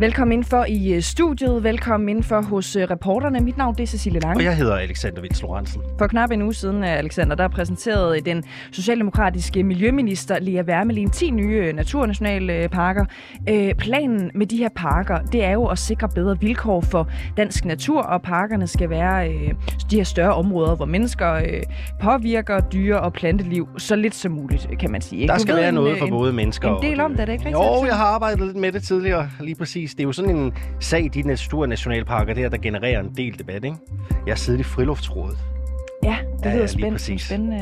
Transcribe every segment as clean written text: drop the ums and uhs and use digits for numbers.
Velkommen indenfor i studiet. Velkommen indenfor hos reporterne. Mit navn det er Cecilie Lange. Og jeg hedder Alexander Wils Lorenzen. For knap en uge siden, Alexander, der præsenterede den socialdemokratiske miljøminister Lea Wermelin 10 nye naturnationalparker. Planen med de her parker, det er jo at sikre bedre vilkår for dansk natur, og parkerne skal være de her større områder, hvor mennesker påvirker dyre og planteliv så lidt som muligt, kan man sige. Ikke? Der skal være noget for både mennesker. En del om det, er det ikke rigtigt? Jo, jeg har arbejdet lidt med det tidligere, lige præcis. Det er jo sådan en sag i de naturnationalparker der genererer en del debat, ikke? Jeg sidder i Friluftsrådet. Ja, det lyder spændende.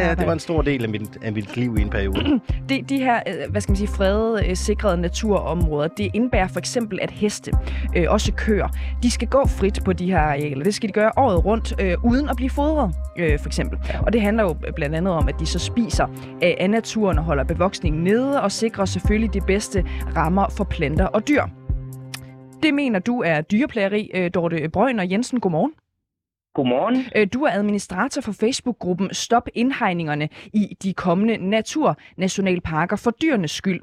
Ja, det var en stor del af mit liv i en periode. De her, hvad skal man sige, fredede, sikrede naturområder, det indebærer for eksempel, at heste, også køer, de skal gå frit på de her arealer. Det skal de gøre året rundt, uden at blive fodret, for eksempel. Og det handler jo blandt andet om, at de så spiser af naturen og holder bevoksningen nede og sikrer selvfølgelig de bedste rammer for planter og dyr. Det mener du er dyreplageri, Dorthe Braüner Jensen. Godmorgen. Godmorgen. Du er administrator for Facebook-gruppen Stop indhegningerne i de kommende naturnationalparker for dyrenes skyld.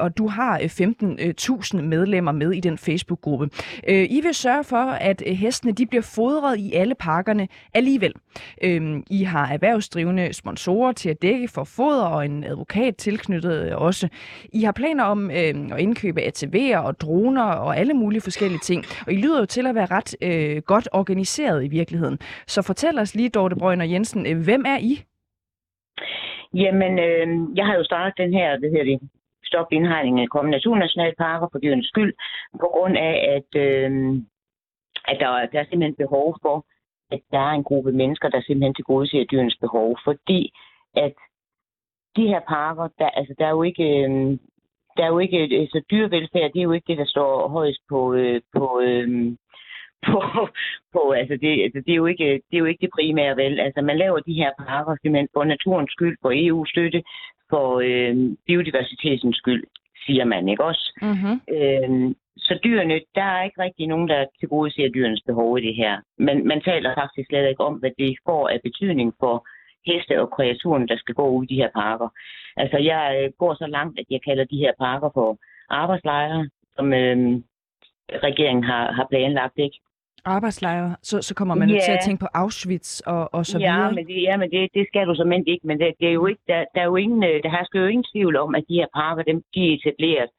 Og du har 15.000 medlemmer med i den Facebook-gruppe. I vil sørge for, at hestene de bliver fodret i alle parkerne alligevel. I har erhvervsdrivende sponsorer til at dække for foder og en advokat tilknyttet også. I har planer om at indkøbe ATV'er og droner og alle mulige forskellige ting. Og I lyder jo til at være ret godt organiseret i virkeligheden. Så fortæl os lige, Dorthe Braüner Jensen, hvem er I? Jamen, jeg har jo startet den her, Stop indhegningen af kommende naturnationalparker for dyrenes skyld, på grund af, at der er simpelthen behov for, at der er en gruppe mennesker, der simpelthen tilgodeser dyrenes behov, fordi at de her parker, der er jo ikke, dyrevelfærd, det er jo ikke det, der står højst det er jo ikke det primære, vel. Altså, man laver de her parker simpelthen for naturens skyld, for EU-støtte, for biodiversitetens skyld, siger man, ikke også? Mm-hmm. Så dyrene, der er ikke rigtig nogen, der tilgodeser dyrenes behov i det her. Man taler faktisk slet ikke om, hvad det får af betydning for heste og kreaturen, der skal gå ud i de her parker. Altså, jeg går så langt, at jeg kalder de her parker for arbejdslejre, som regeringen har planlagt, ikke? Arbejdslejre, så kommer man til at tænke på Auschwitz og så videre. Men det skal du som ikke, men det er jo ikke, der hersker jo ingen tvivl om, at de her parker, de er etableret.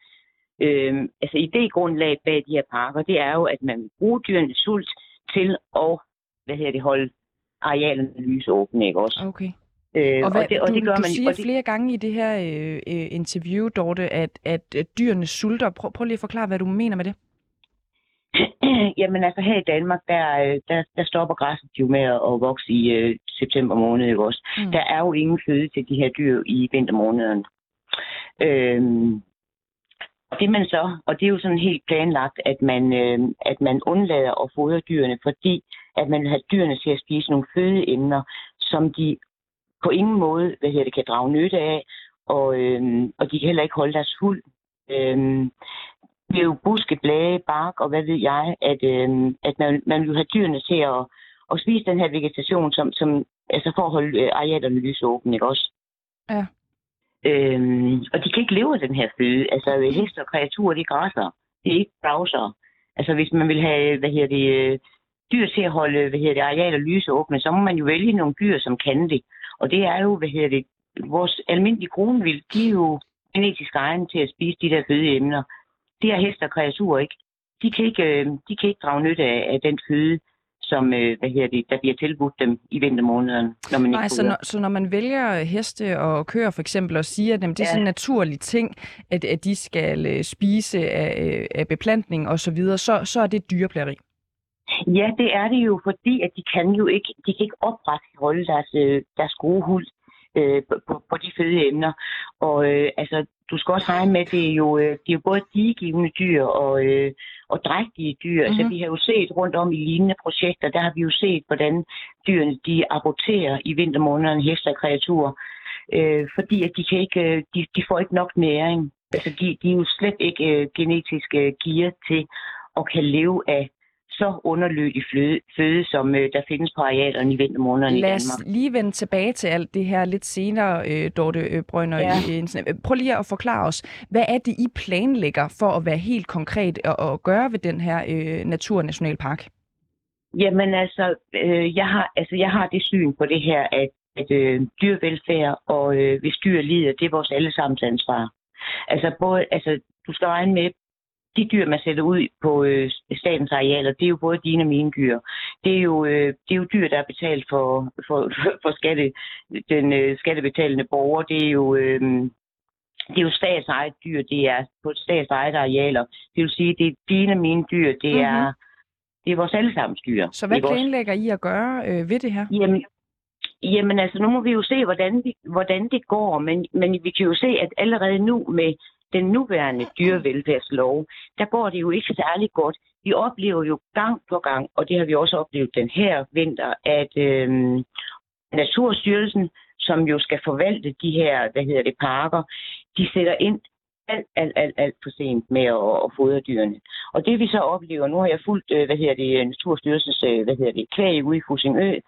Altså idégrundlaget bag de her parker, det er jo, at man bruger dyrenes sult til at holde arealerne lysåbne, ikke også? Okay. Du siger flere gange i det her interview, Dorthe, at dyrene sulter. Prøv lige at forklare, hvad du mener med det. Jamen altså her i Danmark, der stopper græsset jo med at vokse i september måned, ikke også? Mm. Der er jo ingen føde til de her dyr i vintermånederne. Og det er jo sådan helt planlagt, at man undlader at fodre dyrene, fordi at man har dyrene til at spise nogle fødeemner, som de på ingen måde kan drage nytte af, og de kan heller ikke holde deres huld. Det er jo buske, blæge, bark og hvad ved jeg, at man vil have dyrene til at spise den her vegetation, som altså for at holde arealerne lysåbne, ikke også? Ja. Og de kan ikke leve af den her føde. Altså heste og kreaturer, de græsser. Det er ikke browser. Altså hvis man vil have, dyr til at holde, arealer lysåbne, så må man jo vælge nogle dyr, som kan det. Og det er jo, vores almindelige kronvild, de er jo genetisk egnet til at spise de der fødeemner. De her heste og kreaturer, ikke? De kan ikke drage nytte af den føde, som der bliver tilbudt dem i vintermånederne, når man ikke bruger. Så når man vælger heste og køer for eksempel og siger, at det er sådan en naturlig ting, at de skal spise af beplantning og så videre, så er det dyreplageri. Ja, det er det jo, fordi at de kan ikke opretholde deres gode huld på de fødeemner. Og du skal også regne med, at det er jo både digegivende dyr og drægtige dyr. Mm-hmm. Altså, vi har jo set rundt om i lignende projekter, der har vi jo set, hvordan dyrene de aborterer i vintermånederne, hester og kreaturer, fordi at de får ikke nok næring. Altså, de er jo slet ikke genetisk gearet til at kan leve af så underlødig føde, som der findes på arealerne i vintermånederne i Danmark. Lad os lige vende tilbage til alt det her lidt senere, Dorthe Braüner Jensen. Prøv lige at forklare os, hvad er det, I planlægger for at være helt konkret og gøre ved den her naturnationalpark? Jamen altså, jeg har det syn på det her, at dyrevelfærd og hvis dyr lider, det er vores allesammens ansvar. Altså, du skal regne med, de dyr, man sætter ud på statens arealer, det er jo både dine og mine dyr. Det er jo dyr, der er betalt for skattebetalende borger. Det er jo statsejet dyr, det er på statsejet arealer. Det vil sige, det er dine og mine dyr, det er vores allesammens dyr. Så hvad planlægger I at gøre ved det her? Jamen altså, nu må vi jo se, hvordan det går, men vi kan jo se, at allerede nu med den nuværende dyrevelfærdslov, der går det jo ikke særlig godt. Vi oplever jo gang på gang, og det har vi også oplevet den her vinter, at Naturstyrelsen, som jo skal forvalte de her, parker, de sætter ind alt for sent med at fodre dyrene. Og det vi så oplever, nu har jeg fulgt, Naturstyrelsens, kvæg ude i Fussingø.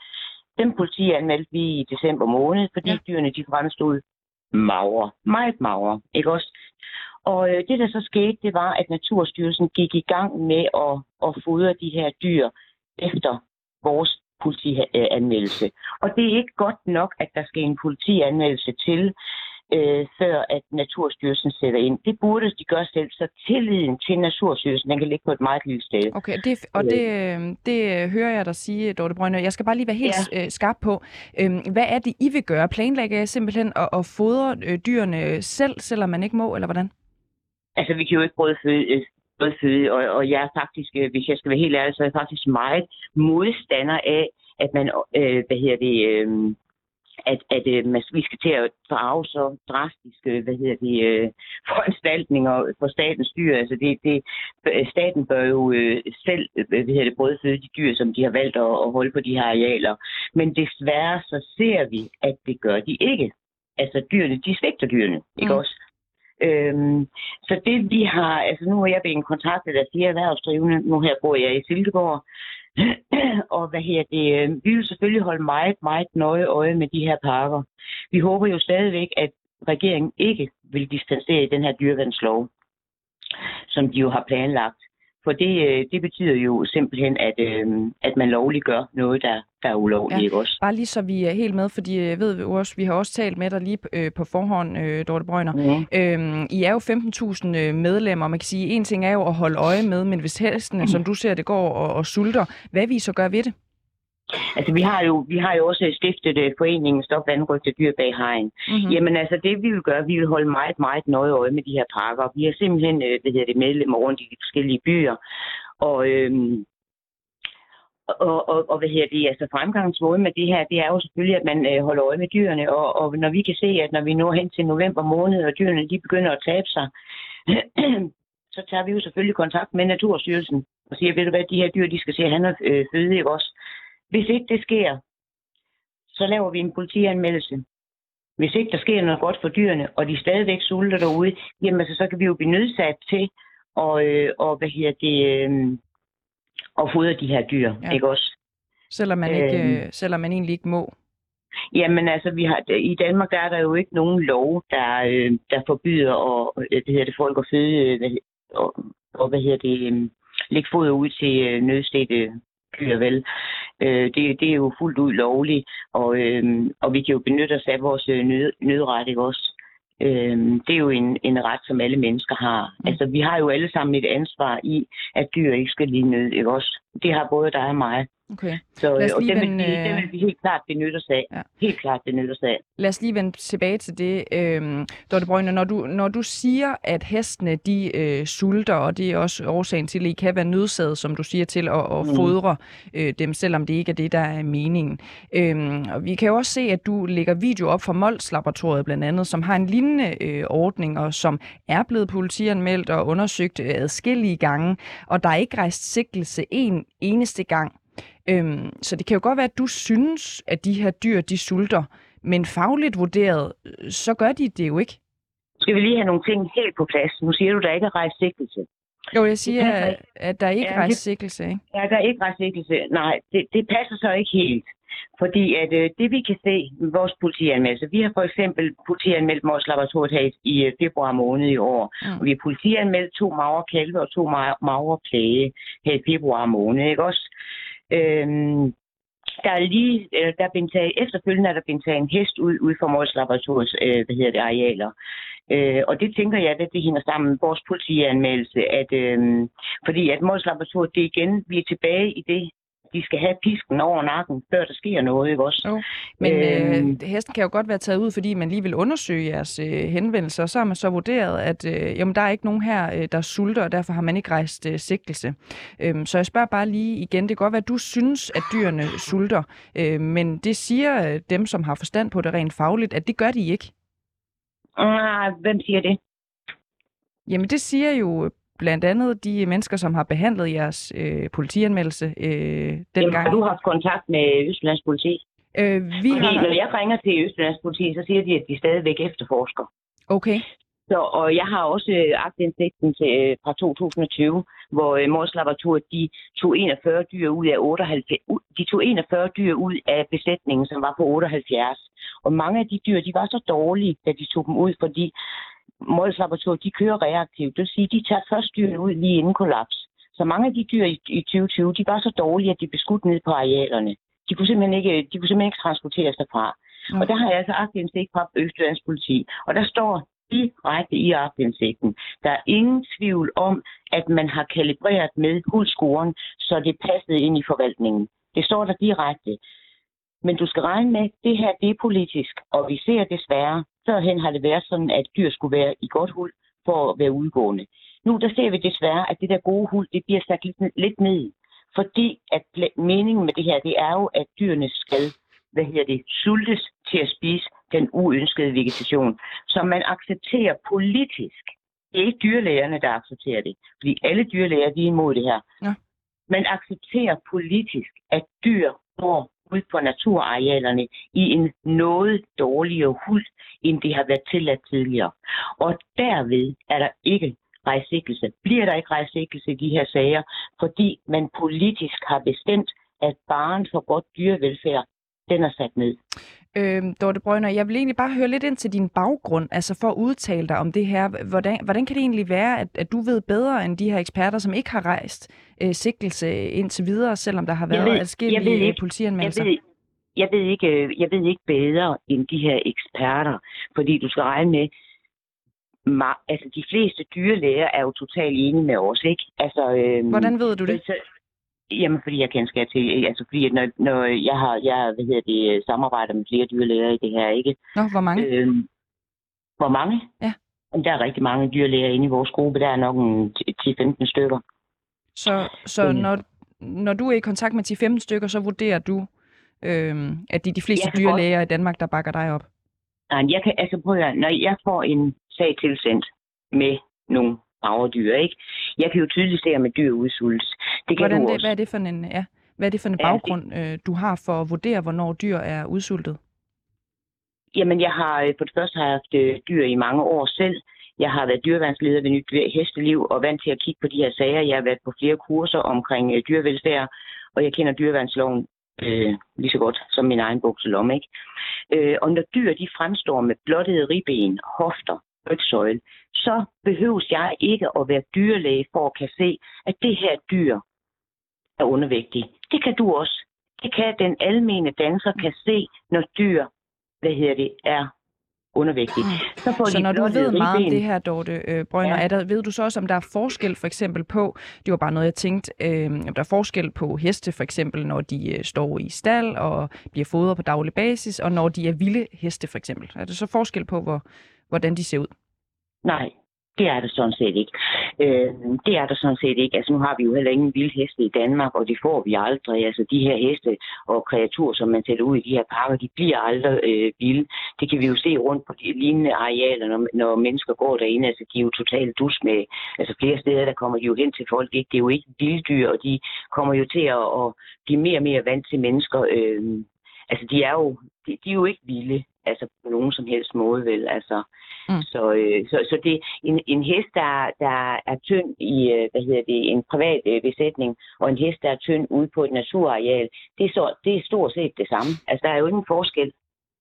Den politi anmeldte vi i december måned, fordi dyrene, de fremstod meget magre, ikke også? Og det, der så skete, det var, at Naturstyrelsen gik i gang med at fodre de her dyr efter vores politianmeldelse. Og det er ikke godt nok, at der skal en politianmeldelse til, før at Naturstyrelsen sætter ind. Det burde de gøre selv, så tilliden til Naturstyrelsen, den kan ligge på et meget lille sted. Okay, det hører jeg dig sige, Dorthe Braüner. Jeg skal bare lige være helt skarp på, hvad er det, I vil gøre? Planlægger jeg simpelthen at fodre dyrene selv, selvom man ikke må, eller hvordan? Altså, vi kan jo ikke brødføde, og jeg er faktisk, hvis jeg skal være helt ærlig, så er jeg faktisk meget modstander af, at man, at vi skal til at drage så drastiske foranstaltninger for statens dyr. Altså staten bør jo selv brødføde de dyr, som de har valgt at holde på de her arealer. Men desværre så ser vi, at det gør de ikke. Altså dyrene, de svigter dyrene, ikke også? Så det vi har, altså nu er jeg blevet kontaktet af 4 erhvervsdrivende, nu her bor jeg i Silkeborg, og vi vil selvfølgelig holde meget nøje øje med de her parker. Vi håber jo stadigvæk, at regeringen ikke vil distancere i den her dyreværnslov, som de jo har planlagt. For det betyder jo simpelthen, at man lovliggør noget, der er ulovligt også. Bare lige så vi er helt med, fordi ved vi også, vi har også talt med dig lige på forhånd, Dorthe Braüner. I er jo 15.000 medlemmer, man kan sige, en ting er jo at holde øje med, men hvis hestene, som du ser, det går og sulter, hvad vi så gør ved det? Altså, vi har jo også stiftet foreningen Stop Vanrøgte Dyr Bag Hegn. Jamen, altså, det vi vil gøre, vi vil holde meget nøje øje med de her parker. Vi har simpelthen, medlemmer rundt i de forskellige byer. Og altså fremgangsmåde med det her, det er jo selvfølgelig, at man holder øje med dyrene. Og når vi kan se, at når vi når hen til november måned, og dyrene, de begynder at tabe sig, så tager vi jo selvfølgelig kontakt med Naturstyrelsen og siger, ved du hvad, de her dyr, de skal se at han er føde, ikke også? Hvis ikke det sker, så laver vi en politianmeldelse. Hvis ikke der sker noget godt for dyrene, og de stadigvæk sulter derude, jamen så kan vi jo blive nødsat til at fodre de her dyr, ikke også? Selvom man egentlig ikke må. Jamen altså, i Danmark der er der jo ikke nogen lov, der forbyder folk at føde og lægge foder ud til nødstedte dyr, vel. Det er jo fuldt ud lovligt, og vi kan jo benytte os af vores nødret, ikke også? Det er jo en ret, som alle mennesker har. Altså, vi har jo alle sammen et ansvar i, at dyr ikke skal lide nød, ikke også? Det har både dig og mig. Okay. Det vil vi helt klart benytte os af. Ja. Helt klart benytte os af. Lad os lige vende tilbage til det, Dorthe Braüner. Når du siger, at hestene de sulter, og det er også årsagen til, at I kan være nødsaget, som du siger, til at fodre dem, selvom det ikke er det, der er meningen. Og vi kan jo også se, at du lægger video op fra Molslaboratoriet blandt andet, som har en lignende ordning, og som er blevet politianmeldt og undersøgt adskillige gange, og der er ikke rejst sigtelse en eneste gang. Så det kan jo godt være, at du synes, at de her dyr, de sulter, men fagligt vurderet, så gør de det jo ikke. Skal vi lige have nogle ting helt på plads? Nu siger du, der ikke er rejst sigtelse. Jo, jeg siger, at der ikke er retssikkerhed, ikke? Ja, der er ikke retssikkerhed. Nej, det passer så ikke helt. Fordi at det, vi kan se med vores politianmeldelse, vi har for eksempel politianmeldt Molslaboratoriet i februar måned i år, og vi har politianmeldt 2 magerkalve og 2 magerplage her i februar måned, ikke også? Efterfølgende er der blevet taget en hest ud fra Mols Laboratoriets arealer. Og det tænker jeg, at det hænger sammen med vores politianmeldelse, at, fordi at Mols Laboratoriet, det igen, vi er tilbage i det, de skal have pisken over nakken, før der sker noget, ikke også? Oh. Men hesten kan jo godt være taget ud, fordi man lige vil undersøge jeres henvendelser, og så har man så vurderet, at jamen, der er ikke nogen her, der sulter, og derfor har man ikke rejst sigtelse. Så jeg spørger bare lige igen, det kan godt være, at du synes, at dyrene sulter, men det siger dem, som har forstand på det rent fagligt, at det gør de ikke. Hvem siger det? Jamen, det siger jo blandt andet de mennesker, som har behandlet jeres politianmeldelse dengang. Har du haft kontakt med Østjyllands politi? Når jeg ringer til Østjyllands politi, så siger de, at de stadigvæk efterforsker. Okay. Så, og jeg har også aktindsigten fra 2020, hvor Mols Laboratoriet, de tog 41 dyr ud af 41 dyr ud af besætningen, som var på 78. Og mange af de dyr, de var så dårlige, da de tog dem ud, fordi Mols Laboratoriet, de kører reaktivt. Det vil sige, de tager først dyrene ud lige inden kollaps. Så mange af de dyr i 2020, de var så dårlige, at de blev skudt ned på arealerne. De kunne simpelthen ikke transporteres derfra. Okay. Og der har jeg altså aktindsigt fra Østjyllands politi. Og der står direkte i aktindsigten. Der er ingen tvivl om, at man har kalibreret med huldscoren, så det passede ind i forvaltningen. Det står der direkte. Men du skal regne med, at det her, det er politisk, og vi ser desværre, førhen har det været sådan, at dyr skulle være i godt hul for at være udgående. Nu der ser vi desværre, at det der gode hul, det bliver sat lidt ned, fordi at meningen med det her, det er jo, at dyrene skal sultes til at spise den uønskede vegetation, som man accepterer politisk. Det er ikke dyrlægerne, der accepterer det, fordi alle dyrlæger, de er imod det her. Ja. Man accepterer politisk, at dyr går ud på naturarealerne i en noget dårligere hul, end det har været tilladt tidligere. Og derved er der ikke rejsigtelse. Bliver der ikke rejsigtelse i de her sager, fordi man politisk har bestemt, at barren for godt dyrevelfærd, den er sat ned. Dorthe Braüner, jeg vil egentlig bare høre lidt ind til din baggrund, altså for at udtale dig om det her. Hvordan kan det egentlig være, at du ved bedre end de her eksperter, som ikke har rejst sigtelse indtil videre, selvom der har været adskillige politianmeldelser? Jeg ved ikke bedre end de her eksperter, fordi du skal regne med, altså de fleste dyrlæger er jo totalt enige med os, ikke? Altså, hvordan ved du det? Jamen, fordi jeg kendskab til, altså fordi når jeg samarbejder med flere dyrlæger i det her, ikke? Nå, hvor mange? Hvor mange? Ja. Der er rigtig mange dyrlæger inde i vores gruppe, der er nok 10-15 stykker. Så når du er i kontakt med 10-15 stykker, så vurderer du, at det er de fleste dyrlæger i Danmark, der bakker dig op? Nej, jeg kan altså når jeg får en sag tilsendt med nogle dyr, ikke? Jeg kan jo tydeligt se, om et dyr udsultes. Hvad er det for en, baggrund, du har for at vurdere, hvornår dyr er udsultet? Jamen, jeg har for det første haft dyr i mange år selv. Jeg har været dyreværnsleder ved Nyt Hesteliv og vant til at kigge på de her sager. Jeg har været på flere kurser omkring dyrevelfærd, og jeg kender dyreværnsloven lige så godt som min egen bukselomme, ikke? Og når dyr, de fremstår med blottede ribben, hofter, rygsøjle, så behøves jeg ikke at være dyrlæge for at kan se, at det her dyr er undervægtigt. Det kan du også. Det kan den almene dansker kan se, når dyr, er undervægtigt. Så når du ved meget om det her, Dorthe Braüner, ved du så også, om der er forskel for eksempel på, det var bare noget, jeg tænkte, om der er forskel på heste for eksempel, når de står i stald og bliver fodret på daglig basis, og når de er vilde heste for eksempel. Er der så forskel på, hvordan de ser ud? Nej, det er det sådan set ikke. Altså nu har vi jo heller ingen vilde heste i Danmark, og det får vi aldrig. Altså de her heste og kreaturer, som man sætter ud i de her parker, de bliver aldrig vilde. Det kan vi jo se rundt på de lignende arealer, når mennesker går derinde. Altså de er jo totalt dus med. Altså flere steder, der kommer de jo hen til folk, ikke? Det er jo ikke vilde dyr, og de kommer jo til at blive mere og mere vant til mennesker. Altså de er jo ikke vilde. altså på nogen som helst måde, vel, altså. Mm. Så det er en hest, der er tynd i, en privat besætning, og en hest, der er tynd ude på et naturareal, det er stort set det samme. Altså, der er jo ingen forskel.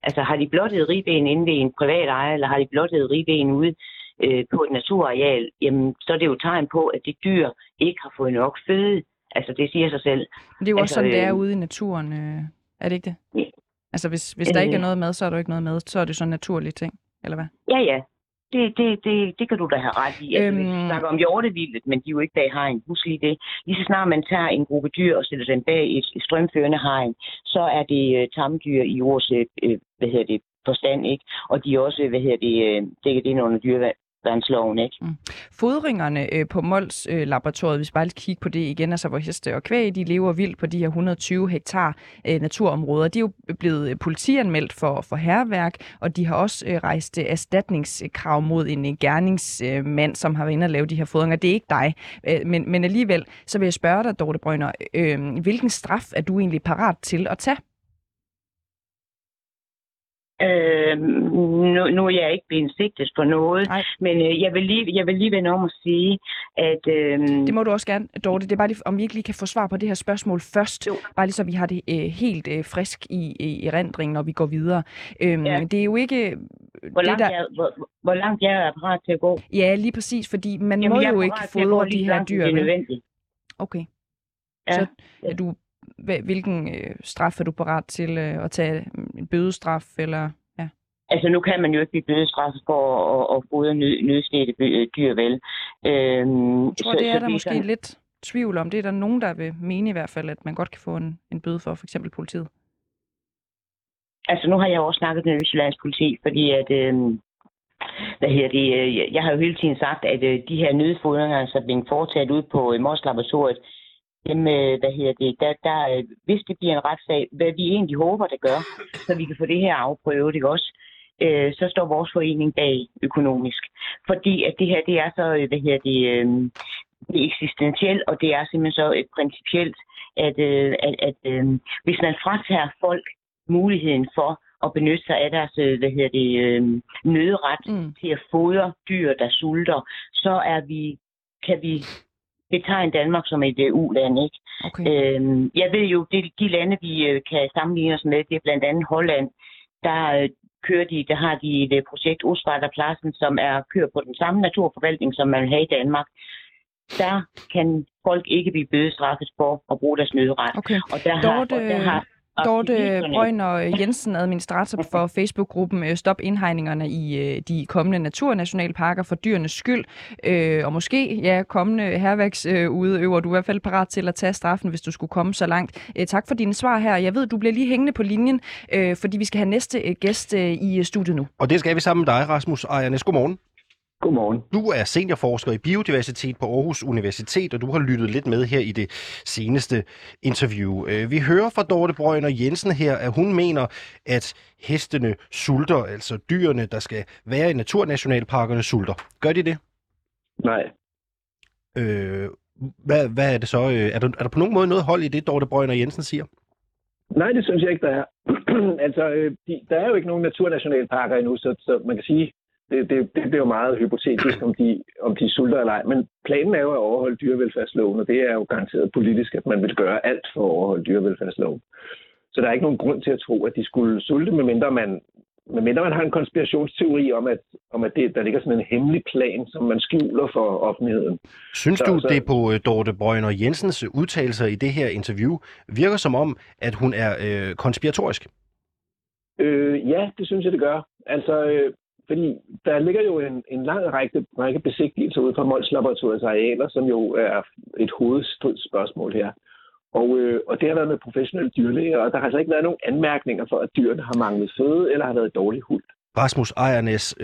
Altså, har de blottet ribben inde ved en privat ejer, eller har de blottet ribben ude på et naturareal, jamen, så er det jo tegn på, at det dyr ikke har fået nok føde. Altså, det siger sig selv. Det er jo også sådan, det er ude i naturen, er det ikke det? Ja. Altså, hvis der ikke er noget mad, så er der ikke noget mad, så er det sådan naturlige ting, eller hvad? Ja. Det kan du da have ret i. Altså, vi snakker om hjortevildet, men de er jo ikke bag hegn. Husk lige det. Lige så snart man tager en gruppe dyr og sætter dem bag et strømførende hegn, så er det tamdyr i ordets forstand, ikke? Og de er også, dækket ind under dyreværnsloven, ikke? Mm. Fodringerne på Mols Laboratoriet, hvis vi bare lige kigger på det igen, altså hvor heste og kvæg, de lever vildt på de her 120 hektar naturområder. De er jo blevet politianmeldt for hærværk, og de har også rejst erstatningskrav mod en gerningsmand, som har været inde og lave de her fodringer. Det er ikke dig, men alligevel, så vil jeg spørge dig, Dorthe Braüner, hvilken straf er du egentlig parat til at tage? Nu er jeg ikke blevet sigtet for noget, men jeg vil lige vende om og sige, at... Det må du også gerne, Dorthe. Det er bare lige, om vi ikke lige kan få svar på det her spørgsmål først. Jo. Bare lige så vi har det helt frisk i erindringen, når vi går videre. Det er jo ikke... Hvor langt jeg er parat til at gå? Ja, lige præcis, fordi man må jo ikke fodre de her dyr. Det er nødvendigt. Okay. Ja. Så er du... Hvilken straf er du parat til at tage? En bødestraf? Eller, ja. Altså, nu kan man jo ikke blive bødestraffet for at fodre nødstedte dyr, vel? Jeg tror, det er der måske sådan... lidt tvivl om. Det er der nogen, der vil mene i hvert fald, at man godt kan få en bøde for eksempel politiet. Altså, nu har jeg også snakket med Østjyllands politi, fordi at... jeg har jo hele tiden sagt, at de her nødfodringer, som bliver foretaget ud på Molslaboratoriet, jamen, der, hvis det bliver en retssag, hvad vi egentlig håber, det gør, så vi kan få det her afprøvet, ikke også, så står vores forening bag økonomisk. Fordi at det her, det er så, det er eksistentielt, og det er simpelthen så principielt, at hvis man fratager folk muligheden for at benytte sig af deres, nødret til at fodre dyr, der sulter, så kan vi betegner Danmark som et EU-land, ikke? Okay. Jeg ved jo, de lande, vi kan sammenligne os med, det er blandt andet Holland. Der har de et projekt Ostvaterpladsen, som kører på den samme naturforvaltning, som man vil have i Danmark. Der kan folk ikke blive bødestraffet for at bruge deres nødret. Okay. Og der har Dorthe Braüner Jensen, administrator for Facebook-gruppen Stop indhegningerne i de kommende naturnationalparker for dyrenes skyld. Og måske kommende hærværksudøver, du er i hvert fald parat til at tage straffen, hvis du skulle komme så langt. Tak for dine svar her. Jeg ved, du bliver lige hængende på linjen, fordi vi skal have næste gæst i studiet nu. Og det skal vi sammen med dig, Rasmus Ejrnæs. Godmorgen. Godmorgen. Du er seniorforsker i biodiversitet på Aarhus Universitet, og du har lyttet lidt med her i det seneste interview. Vi hører fra Dorthe Braüner Jensen her, at hun mener, at hestene sulter, altså dyrene, der skal være i naturnationalparkerne, sulter. Gør de det? Nej. Hvad er det så? Er der på nogen måde noget hold i det, Dorthe Braüner Jensen siger? Nej, det synes jeg ikke, der er. Der er jo ikke nogen naturnationalparker endnu, så man kan sige... Det bliver jo meget hypotetisk, om de sulter eller ej. Men planen er jo at overholde dyrevelfærdsloven, og det er jo garanteret politisk, at man vil gøre alt for at overholde dyrevelfærdsloven. Så der er ikke nogen grund til at tro, at de skulle sulte, medmindre man har en konspirationsteori om at det, der ligger sådan en hemmelig plan, som man skjuler for offentligheden. Synes du, det på Dorthe Braüner Jensens udtalelser i det her interview virker som om, at hun er konspiratorisk? Ja, det synes jeg, det gør. Altså... Fordi der ligger jo en lang række besigtigelser ude fra Mols Laboratoriets arealer, som jo er et hovedspørgsmål her. Og det har været med professionelle dyrlæger, og der har altså ikke været nogen anmærkninger for, at dyrene har manglet føde eller har været dårligt hult. Rasmus Ejrnæs,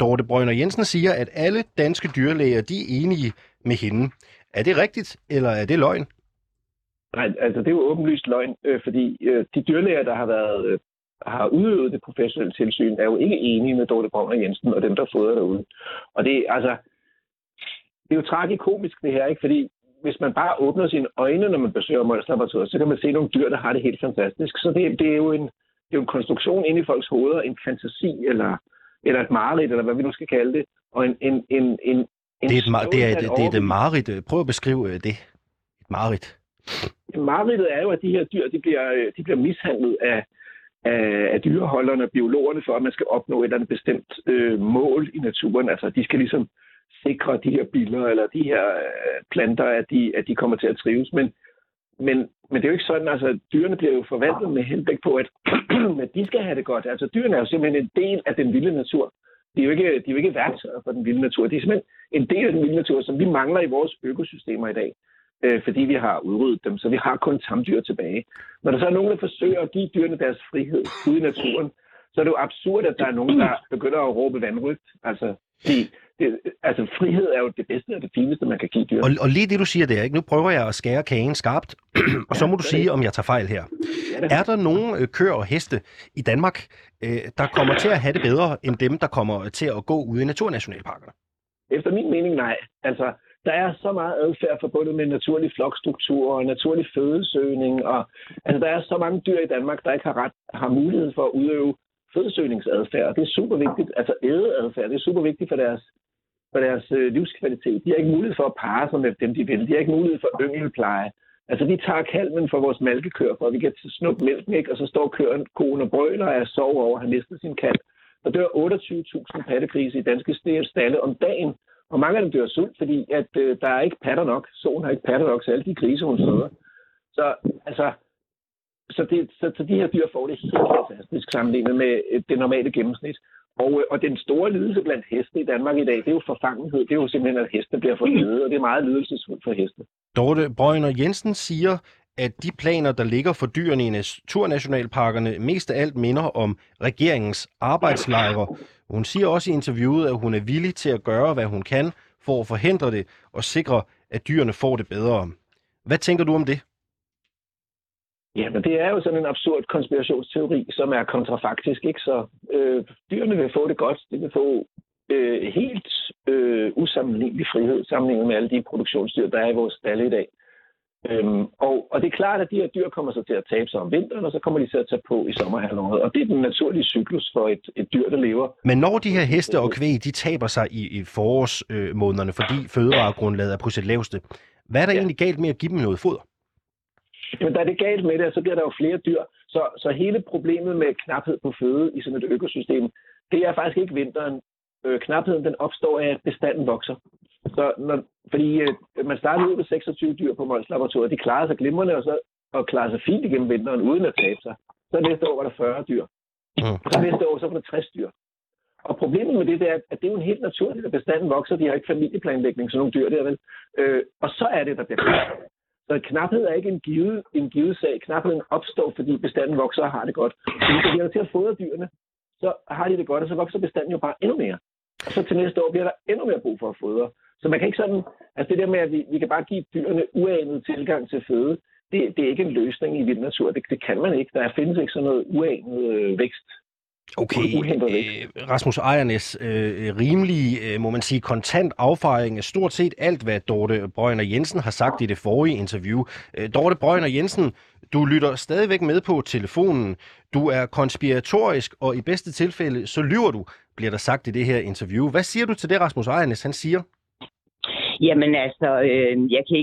Dorthe Braüner Jensen siger, at alle danske dyrlæger, de er enige med hende. Er det rigtigt, eller er det løgn? Nej, altså det er jo åbenlyst løgn, fordi de dyrlæger, der har været... har udøvet det professionelle tilsyn, er jo ikke enige med Dorthe Braüner Jensen og dem, der fodrer derude. Og det er jo tragikomisk det her, ikke? Fordi hvis man bare åbner sine øjne, når man besøger Mols Laboratoriet, så kan man se nogle dyr, der har det helt fantastisk. Så det er jo en det er jo en konstruktion inde i folks hoveder, en fantasi eller et mareridt, eller hvad vi nu skal kalde det, og det er et mareridt. Prøv at beskrive det. Et mareridt. Mareridtet er jo, at de her dyr, de bliver mishandlet af dyreholderne og biologerne for, at man skal opnå et eller andet bestemt mål i naturen. Altså, de skal ligesom sikre de her biller eller de her planter, at de kommer til at trives. Men det er jo ikke sådan, altså dyrene bliver jo forvaltet med henblik på, at de skal have det godt. Altså dyrene er jo simpelthen en del af den vilde natur. De er jo ikke værktøjer for den vilde natur. De er simpelthen en del af den vilde natur, som vi mangler i vores økosystemer i dag, fordi vi har udryddet dem, så vi har kun tamdyr tilbage. Når der så er nogen, der forsøger at give dyrene deres frihed ude i naturen, så er det jo absurd, at der er nogen, der begynder at råbe vanrøgt. Altså, frihed er jo det bedste og det fineste, man kan give dyr. Og lige det, du siger der, ikke? Nu prøver jeg at skære kagen skarpt, og så må du sige, om jeg tager fejl her. Er der nogen køer og heste i Danmark, der kommer til at have det bedre, end dem, der kommer til at gå ude i naturnationalparkerne? Efter min mening, nej. Altså, der er så meget adfærd forbundet med naturlig flokstruktur og naturlig fødesøgning. Og, altså, der er så mange dyr i Danmark, der ikke har mulighed for at udøve fødesøgningsadfærd. Det er super vigtigt. Altså ædeadfærd, det er super vigtigt for deres livskvalitet. De har ikke mulighed for at parre sig med dem, de vil. De har ikke mulighed for yngelpleje. Altså, vi tager kalven for vores malkekøer, for vi kan snuppe mælken, ikke? Og så står koen og brøler og er sover over, at han mistede sin kalv. Der dør 28.000 pattegrise i danske stalle om dagen, og mange af dem dør af sult, fordi at, der er ikke patter nok. Solen har ikke patter nok, så alle de grise, hun støder. Så de her dyr får det helt fantastisk sammenlignet med det normale gennemsnit. Og den store lidelse blandt heste i Danmark i dag, det er jo forfangenhed. Det er jo simpelthen, at heste bliver forledet, og det er meget lidelsesfuldt for heste. Dorthe Braüner Jensen siger, at de planer, der ligger for dyrene i naturnationalparkerne, mest af alt minder om regeringens arbejdslejre. Hun siger også i interviewet, at hun er villig til at gøre, hvad hun kan for at forhindre det og sikre, at dyrene får det bedre. Hvad tænker du om det? Ja, men det er jo sådan en absurd konspirationsteori, som er kontrafaktisk, ikke? Så dyrene vil få det godt. De vil få helt usammenlignelig frihed sammenlignet med alle de produktionsdyr, der er i vores stalle i dag. Og det er klart, at de her dyr kommer så til at tabe sig om vinteren, og så kommer de til at tage på i sommerhalvåret. Og det er den naturlige cyklus for et dyr, der lever. Men når de her heste og kvæg, de taber sig i forårsmånederne, fordi fødevaregrundlaget er på sit laveste, hvad er der egentlig galt med at give dem noget foder? Jamen, der er det galt med det, og så bliver der jo flere dyr. Så hele problemet med knaphed på føde i sådan et økosystem, det er faktisk ikke vinteren. Knapheden, den opstår af, at bestanden vokser. Fordi man startede ud med 26 dyr på Molslaboratoriet, de klarede sig glimrende, og klarede sig fint igennem vinteren uden at tabe sig. Så næste år var der 40 dyr. Så næste år så var der 60 dyr. Og problemet med det, det er, at det er jo en helt naturligt, at bestanden vokser. De har ikke familieplanlægning, sådan nogle dyr der, vel? Og så er det, der bliver knaphed. Så knaphed er ikke en givet sag. Knapheden opstår, fordi bestanden vokser og har det godt. Hvis de bliver til at fodre dyrene, så har de det godt, og så vokser bestanden jo bare endnu mere. Og så til næste år bliver der endnu mere brug for at fodre. Så man kan ikke sådan, altså det der med, at vi kan bare give dyrene uanet tilgang til føde, det er ikke en løsning i vild natur. Det kan man ikke. Der findes ikke sådan noget uanet vækst. Okay, Rasmus Ejrnæs, rimelig, må man sige, kontant affejring af stort set alt, hvad Dorthe Braüner Jensen har sagt i det forrige interview. Dorthe Braüner Jensen, du lytter stadigvæk med på telefonen. Du er konspiratorisk, og i bedste tilfælde, så lyver du, bliver der sagt i det her interview. Hvad siger du til det, Rasmus Ejrnæs, han siger? Jamen altså, jeg kan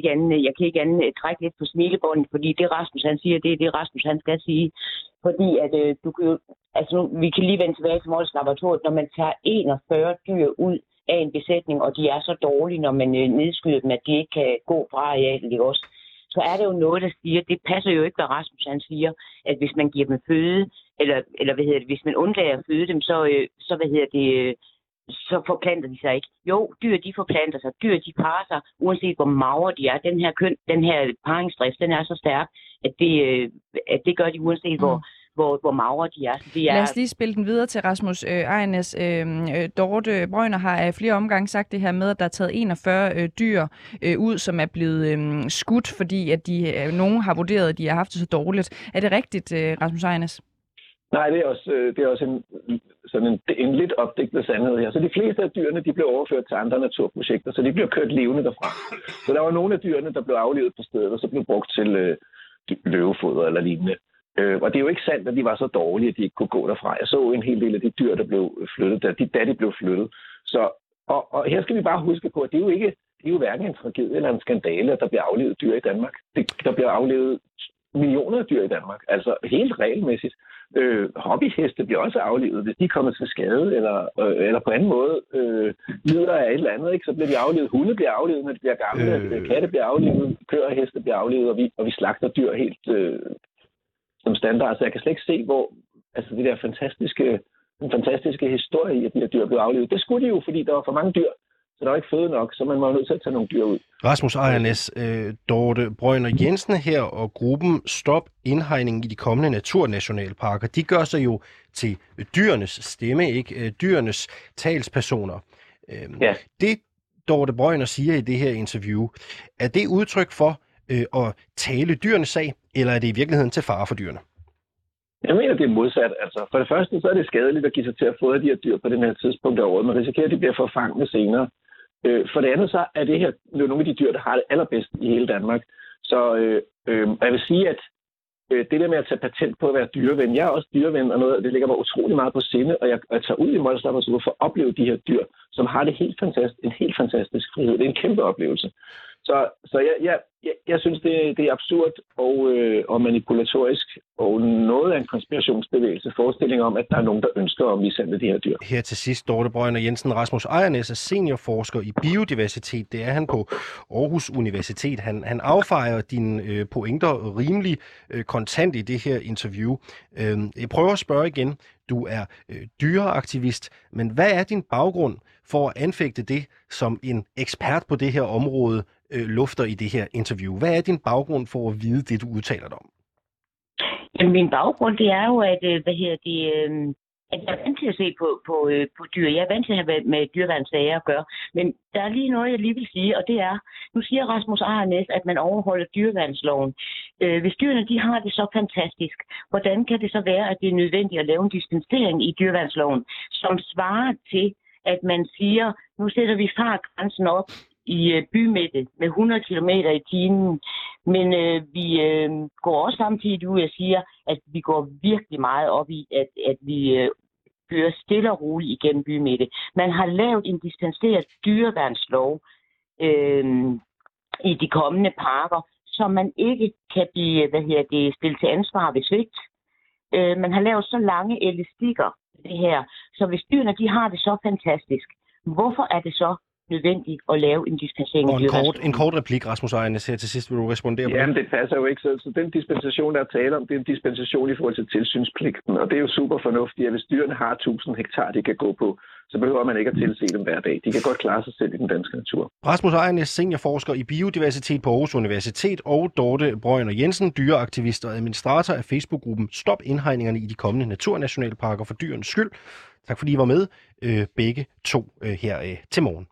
ikke trække lidt på smilebåndet, fordi det Rasmus han siger, det er det Rasmus han skal sige. Fordi at du kan jo, altså nu, vi kan lige vende tilbage til Mols Laboratoriet, når man tager 41 dyr ud af en besætning, og de er så dårlige, når man nedskyder dem, at de ikke kan gå fra arealet, ikke også? Så er det jo noget, der siger, det passer jo ikke, hvad Rasmus han siger, at hvis man giver dem føde, eller hvis man undlader at føde dem, så forplanter de sig ikke. Jo, dyr de forplanter sig. Dyr de parer sig, uanset hvor magre de er. Den her paringsdrift, den er så stærk, at det gør de uanset hvor magre de er. Lad os lige spille den videre til Rasmus Ejrnæs. Dorthe Braüner har af flere omgange sagt det her med, at der er taget 41 dyr ud, som er blevet skudt, fordi at nogen har vurderet, at de har haft det så dårligt. Er det rigtigt, Rasmus Ejrnæs? Nej, det er også en lidt opdigtet sandhed her. Så de fleste af dyrene, de blev overført til andre naturprojekter, så de blev kørt levende derfra. Så der var nogle af dyrene, der blev aflivet på stedet, og så blev brugt til løvefoder eller lignende. Og det er jo ikke sandt, at de var så dårlige, at de ikke kunne gå derfra. Jeg så en hel del af de dyr, der blev flyttet, da de blev flyttet. Så, og her skal vi bare huske på, at det er jo ikke, det er jo hverken en tragedie eller en skandale, at der bliver aflevet dyr i Danmark. Der bliver aflevet millioner af dyr i Danmark, altså helt regelmæssigt. Hobbyheste bliver også aflevet, hvis de er kommet til skade, eller på anden måde lider af et eller andet, ikke? Så bliver de aflevet. Hunde bliver aflevet, når de bliver gamle, katte bliver aflevet, køer og heste bliver aflevet, og vi slagter dyr helt som standard. Så jeg kan slet ikke se, hvor altså det der fantastiske historie i, at de her dyr blev aflevet. Det skulle de jo, fordi der var for mange dyr. Så der er ikke føde nok, så man må nødt til at tage nogle dyr ud. Rasmus Ejrnæs, Dorthe Braüner Jensen her og gruppen Stop Indhegningen i de kommende naturnationalparker, de gør sig jo til dyrenes stemme, ikke? Dyrenes talspersoner. Ja. Det Dorthe Braüner siger i det her interview, er det udtryk for at tale dyrenes sag, eller er det i virkeligheden til fare for dyrene? Jeg mener, det er modsat. Altså, for det første så er det skadeligt at give sig til at fodre de her dyr på den her tidspunkt af året. Man risikerer, at de bliver forfanget senere. For det andet, så er det her nogle af de dyr, der har det allerbedst i hele Danmark. Så jeg vil sige, at det der med at tage patent på at være dyreven, jeg er også dyreven, og noget, det ligger mig utrolig meget på sinde, og jeg tager ud i Molslaboratoriet for at opleve de her dyr, som har det helt fantastisk, en helt fantastisk frihed. Det er en kæmpe oplevelse. Så jeg synes, det er absurd og manipulatorisk, og noget af en konspirationsbevægelse, forestilling om, at der er nogen, der ønsker at mishandle de her dyr. Her til sidst, Dorthe Braüner Jensen. Rasmus Ejrnæs er seniorforsker i biodiversitet. Det er han på Aarhus Universitet. Han affejer dine pointer rimelig kontant i det her interview. Jeg prøver at spørge igen. Du er dyreaktivist, men hvad er din baggrund for at anfægte det, som en ekspert på det her område lufter i det her interview? Hvad er din baggrund for at vide det, du udtaler dig om? Jamen, min baggrund, det er jo, at, at jeg er vant til at se på dyr. Jeg er vant til at have med dyreværnssager at gøre. Men der er lige noget, jeg lige vil sige, og det er, nu siger Rasmus Ejrnæs, at man overholder dyreværnsloven. Hvis dyrene de har det så fantastisk, hvordan kan det så være, at det er nødvendigt at lave en dispensering i dyreværnsloven, som svarer til, at man siger, nu sætter vi fartgrænsen op i bymidte med 100 km i timen, men vi går også samtidig ud og siger, at vi går virkelig meget op i, at vi kører stille og roligt igennem bymidte. Man har lavet en distanceret dyreværnslov i de kommende parker, som man ikke kan blive stillet til ansvar ved svigt. Man har lavet så lange elastikker, det her. Så hvis dyrene de har det så fantastisk, hvorfor er det så nødvendigt at lave en dispensering? Og en kort replik, Rasmus Ejrnæs, her til sidst, vil du respondere på? Jamen, det passer jo ikke. Så den dispensation, der er tale om, det er en dispensation i forhold til tilsynspligten, og det er jo super fornuftigt, at hvis dyrene har 1000 hektar, de kan gå på, så behøver man ikke at tilse dem hver dag. De kan godt klare sig selv i den danske natur. Rasmus Ejrnæs, seniorforsker i biodiversitet på Aarhus Universitet, og Dorthe Braüner Jensen, dyreaktivist og administrator af Facebook-gruppen Stop Indhegningerne i de kommende naturnationalparker for dyrens skyld. Tak fordi I var med, begge to her til morgen.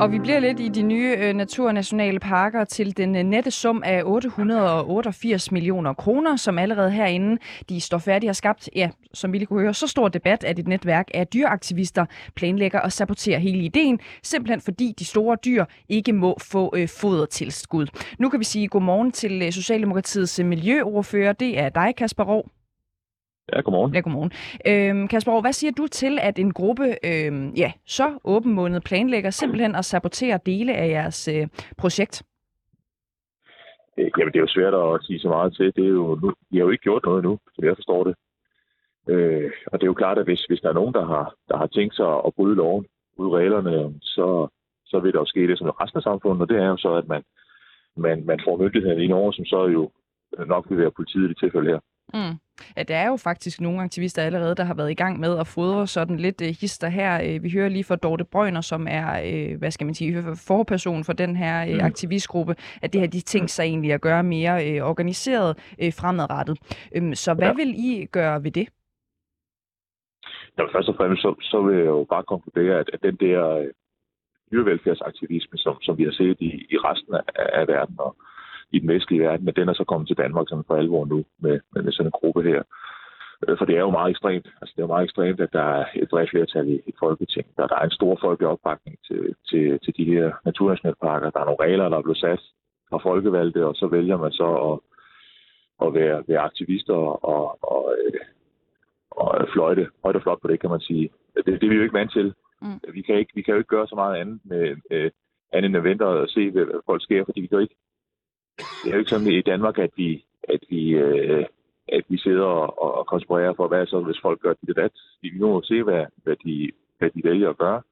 Og vi bliver lidt i de nye naturnationale parker til den nette sum af 888 millioner kroner, som allerede herinde, de står færdige, har skabt, ja, som vi lige kunne høre, så stor debat, at et netværk af dyreaktivister planlægger at sabotere hele ideen, simpelthen fordi de store dyr ikke må få fodertilskud. Nu kan vi sige godmorgen til Socialdemokratiets miljøordfører. Det er dig, Kasper Roed. Ja, godmorgen. Ja, godmorgen. Kasper Roed, hvad siger du til, at en gruppe så åbenmundet planlægger simpelthen at sabotere dele af jeres projekt? Jamen, det er jo svært at sige så meget til. Det er jo, nu, I har jo ikke gjort noget nu, så jeg forstår det. Og det er jo klart, at hvis der er nogen, der har tænkt sig at bryde loven, bryde reglerne, så vil der jo ske det som i resten af samfundet, og det er jo så, at man får myndighederne ind over, som så jo nok vil være politiet i det tilfælde her. Mm. Ja, der er jo faktisk nogle aktivister allerede, der har været i gang med at fodre sådan lidt hister her. Vi hører lige fra Dorthe Braüner, som er, forperson for den her aktivistgruppe, at det her, de tænker sig egentlig at gøre mere organiseret fremadrettet. Så hvad vil I gøre ved det? Ja, først og fremmest, så vil jeg jo bare konkludere, at den der dyrevelfærdsaktivisme, som vi har set i resten af verden og i den vestlige verden, men den er så kommet til Danmark sådan for alvor nu med sådan en gruppe her. For det er jo meget ekstremt. Altså, det er jo meget ekstremt, at der er et bredt flertal i Folketinget. Der er en stor folkelig opbakning til de her naturnationalparker. Der er nogle regler, der er blevet sat fra folkevalgte, og så vælger man så at at være aktivister og fløjte højt og flot på det, kan man sige. Det er vi jo ikke vant til. Mm. Vi kan jo ikke gøre så meget andet end at vente og se, hvad folk sker, fordi vi kan jo ikke. Det er jo ikke sådan i Danmark, at vi sidder og konspirerer for, hvad så, hvis folk gør dit og dat. Vi må se, hvad de vælger at gøre,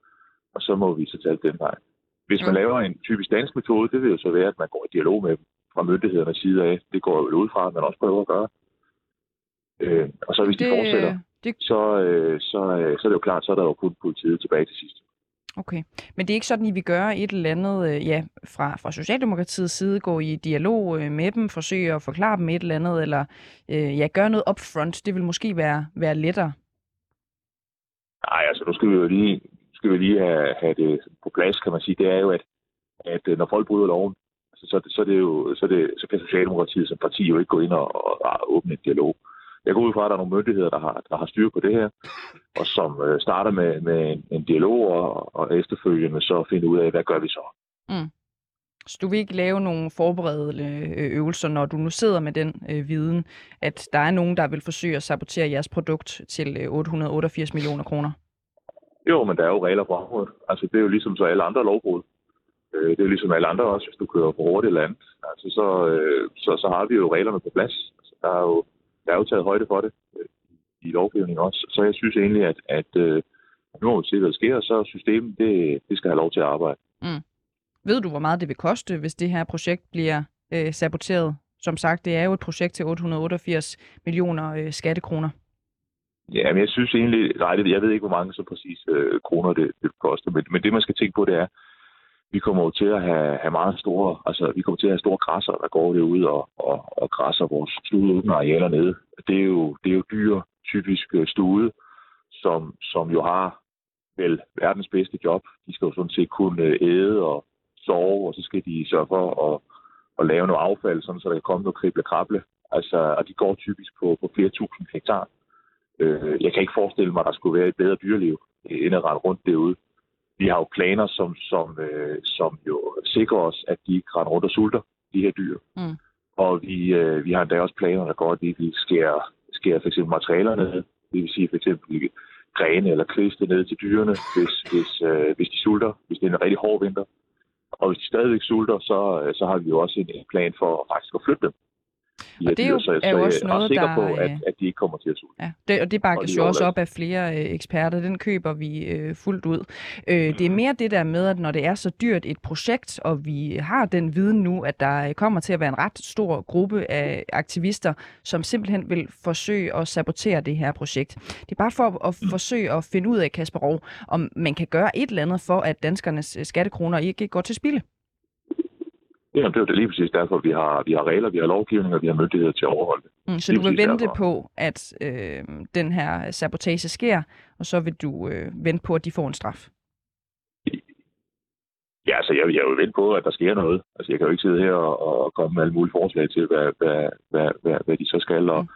og så må vi så tage den vej. Hvis man laver en typisk dansk metode, det vil jo så være, at man går i dialog med dem fra myndighedernes side af. Det går jo ud fra, at man også prøver at gøre. Og så hvis de fortsætter, så er det jo klart, så er der jo kun politiet tilbage til sidst. Okay. Men det er ikke sådan, at vi gør et eller andet, fra Socialdemokratiets side, gå i dialog med dem, forsøge at forklare dem et eller andet, eller gøre noget upfront. Det vil måske være lettere. Nej, altså nu skal vi jo lige have det på plads, kan man sige. Det er jo, at når folk bryder loven, så kan Socialdemokratiet som parti jo ikke gå ind og åbne et dialog. Jeg går ud fra, at der er nogle myndigheder, der har styr på det her, og som starter med en dialog, og efterfølgende så finder ud af, hvad gør vi så? Mm. Så du vil ikke lave nogle forberedende øvelser, når du nu sidder med den viden, at der er nogen, der vil forsøge at sabotere jeres produkt til 888 millioner kroner? Jo, men der er jo regler på området. Altså, det er jo ligesom så alle andre lovbrud. Det er jo ligesom alle andre også, hvis du kører på hurtigt eller andet. Altså, så har vi jo reglerne på plads. Altså, der er jo taget højde for det i lovgivningen også. Så jeg synes egentlig, at nu må vi se, hvad der sker, og så systemet, det skal have lov til at arbejde. Mm. Ved du, hvor meget det vil koste, hvis det her projekt bliver saboteret? Som sagt, det er jo et projekt til 888 millioner skattekroner. Ja, men jeg synes egentlig, jeg ved ikke, hvor mange så præcis kroner det koster, men det man skal tænke på, det er, vi kommer jo til at have meget store, altså vi kommer til at have store græsser, der går derude og græsser vores studeåbne arealer nede. Det er jo dyre, typisk stude, som jo har vel verdens bedste job. De skal jo sådan set kunne æde og sove, og så skal de sørge for at lave noget affald, sådan, så der kan komme noget krible-krable. Altså, og de går typisk på flere tusind hektar. Jeg kan ikke forestille mig, at der skulle være et bedre dyreliv, end at rende rundt derude. Vi har jo planer, som jo sikrer os, at de ikke render rundt og sulter, de her dyr. Mm. Og vi har endda også planer, der går, at vi skærer for eksempel materialer ned. Det vil sige for eksempel grene eller kviste ned til dyrene, hvis de sulter, hvis det er en rigtig hård vinter. Og hvis de stadigvæk sulter, så har vi jo også en plan for faktisk at flytte dem. Og det er jo, også noget, der... på, at de ikke kommer til at sulte. Ja, og det bakkes jo også op af flere eksperter. Den køber vi fuldt ud. Det er mere det der med, at når det er så dyrt et projekt, og vi har den viden nu, at der kommer til at være en ret stor gruppe af aktivister, som simpelthen vil forsøge at sabotere det her projekt. Det er bare for at forsøge at finde ud af, Kasper Roed, om man kan gøre et eller andet for, at danskernes skattekroner ikke går til spilde. Jamen, det er jo lige præcis derfor, vi har regler, vi har lovgivning, og vi har myndigheder til at overholde det. Mm, så du vil vente derfor på, at den her sabotage sker, og så vil du vente på, at de får en straf? Ja, altså, jeg vil vente på, at der sker noget. Altså, jeg kan jo ikke sidde her og komme med alle mulige forslag til, hvad de så skal. Og,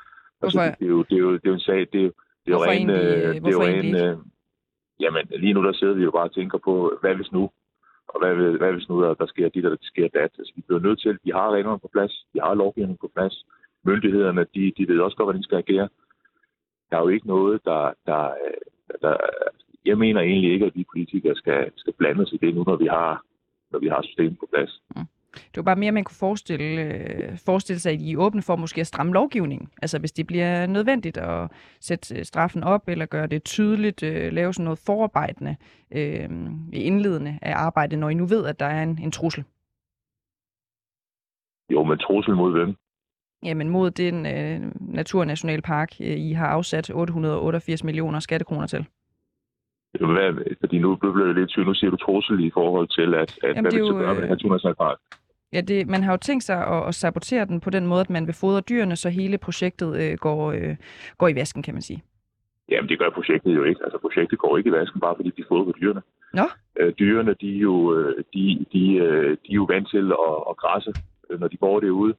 altså, det er jo en sag, det er jo rent... Hvorfor egentlig ikke? Jamen, lige nu der sidder vi jo bare og tænker på, hvad hvis nu? Og hvad hvis nu der sker dit, og der sker dat? Altså, vi bliver nødt til, vi har reglerne på plads, vi har lovgivningen på plads. Myndighederne, de ved også godt, hvordan de skal agere. Der er jo ikke noget, der... Jeg mener egentlig ikke, at vi politikere skal blande sig i det nu, når vi har systemet på plads. Mm. Det var bare mere, man kunne forestille sig, at I er åbne for måske at stramme lovgivningen. Altså hvis det bliver nødvendigt at sætte straffen op, eller gøre det tydeligt, lave sådan noget forarbejdende, indledende af arbejde, når I nu ved, at der er en trussel. Jo, men trussel mod hvem? Jamen mod den naturnationalpark, I har afsat 888 millioner skattekroner til. Fordi nu blev det lidt tydeligt, nu siger du trussel i forhold til, at hvad vi skal gøre med den her naturnationalpark. Ja, man har jo tænkt sig at sabotere den på den måde, at man vil fodre dyrene, så hele projektet går i vasken, kan man sige. Jamen det gør projektet jo ikke. Altså projektet går ikke i vasken, bare fordi de fodrer dyrene. Nå? Dyrene, de er jo vant til at græsse, når de går derude.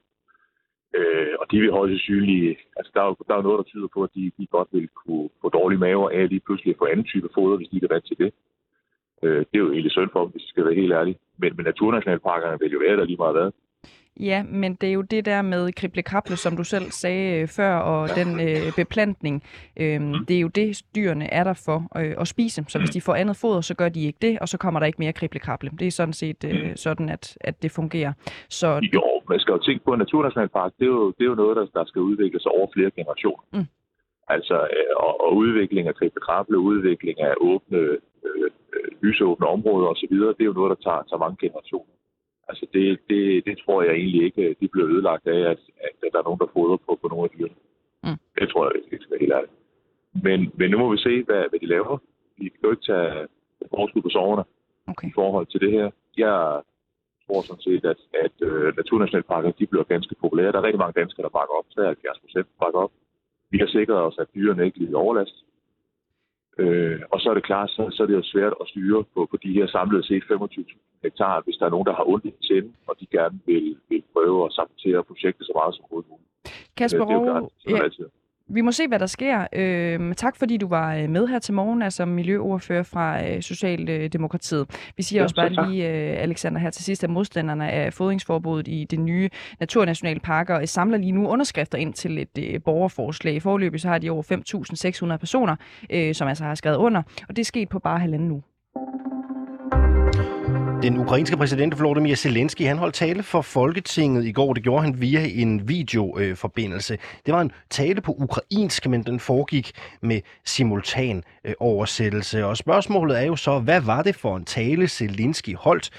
Og de vil højst synlige. Altså, der er noget, der tyder på, at de godt vil kunne få dårlige maver af lige pludselig få anden type foder, hvis de ikke er vant til det. Det er jo egentlig synd for dem, hvis de skal være helt ærlige. Men naturnationalparkerne vil jo være der lige meget hvad. Ja, men det er jo det der med kriblekable, som du selv sagde før, og den beplantning. Det er jo det, dyrene er der for at spise. Så hvis de får andet foder, så gør de ikke det, og så kommer der ikke mere kriblekable. Det er sådan set sådan, at det fungerer. Så... Jo, man skal jo tænke på, at naturnationalpark, det er jo noget, der skal udvikles over flere generationer. Mm. Altså, og udvikling af kriblekable, udvikling af åbne, lysåbne områder osv., det er jo noget, der tager mange generationer. Altså det tror jeg egentlig ikke, de bliver ødelagt af, at der er nogen, der fodrer på nogle af dyrene. Mm. Det tror jeg ikke skal være helt ærligt. Men nu må vi se, hvad de laver. Vi kan jo ikke tage forskud på soverne okay. I forhold til det her. Jeg tror sådan set, at naturnationalparkerne, de bliver ganske populære. Der er rigtig mange danskere, der bakker op. 73% bakker op. Vi har sikret os, at dyrene ikke lider overlast. Og så er det klart, så er det jo svært at styre på de her samlet set 25.000 hektar, hvis der er nogen, der har ondt i tænden, og de gerne vil prøve at sabotere projektet så meget som muligt. Kasper Roed, ja, vi må se, hvad der sker. Tak fordi du var med her til morgen, altså miljøordfører fra Socialdemokratiet. Vi siger også bare lige, Alexander, her til sidst, at modstanderne af fodringsforbuddet i det nye naturnationalparker samler lige nu underskrifter ind til et borgerforslag. I forløbet så har de over 5.600 personer, som altså har skrevet under, og det er sket på bare halvanden uge. Den ukrainske præsident Volodymyr Zelensky, han holdt tale for Folketinget i går. Det gjorde han via en videoforbindelse. Det var en tale på ukrainsk, men den foregik med simultan oversættelse. Og spørgsmålet er jo så, hvad var det for en tale Zelensky holdt?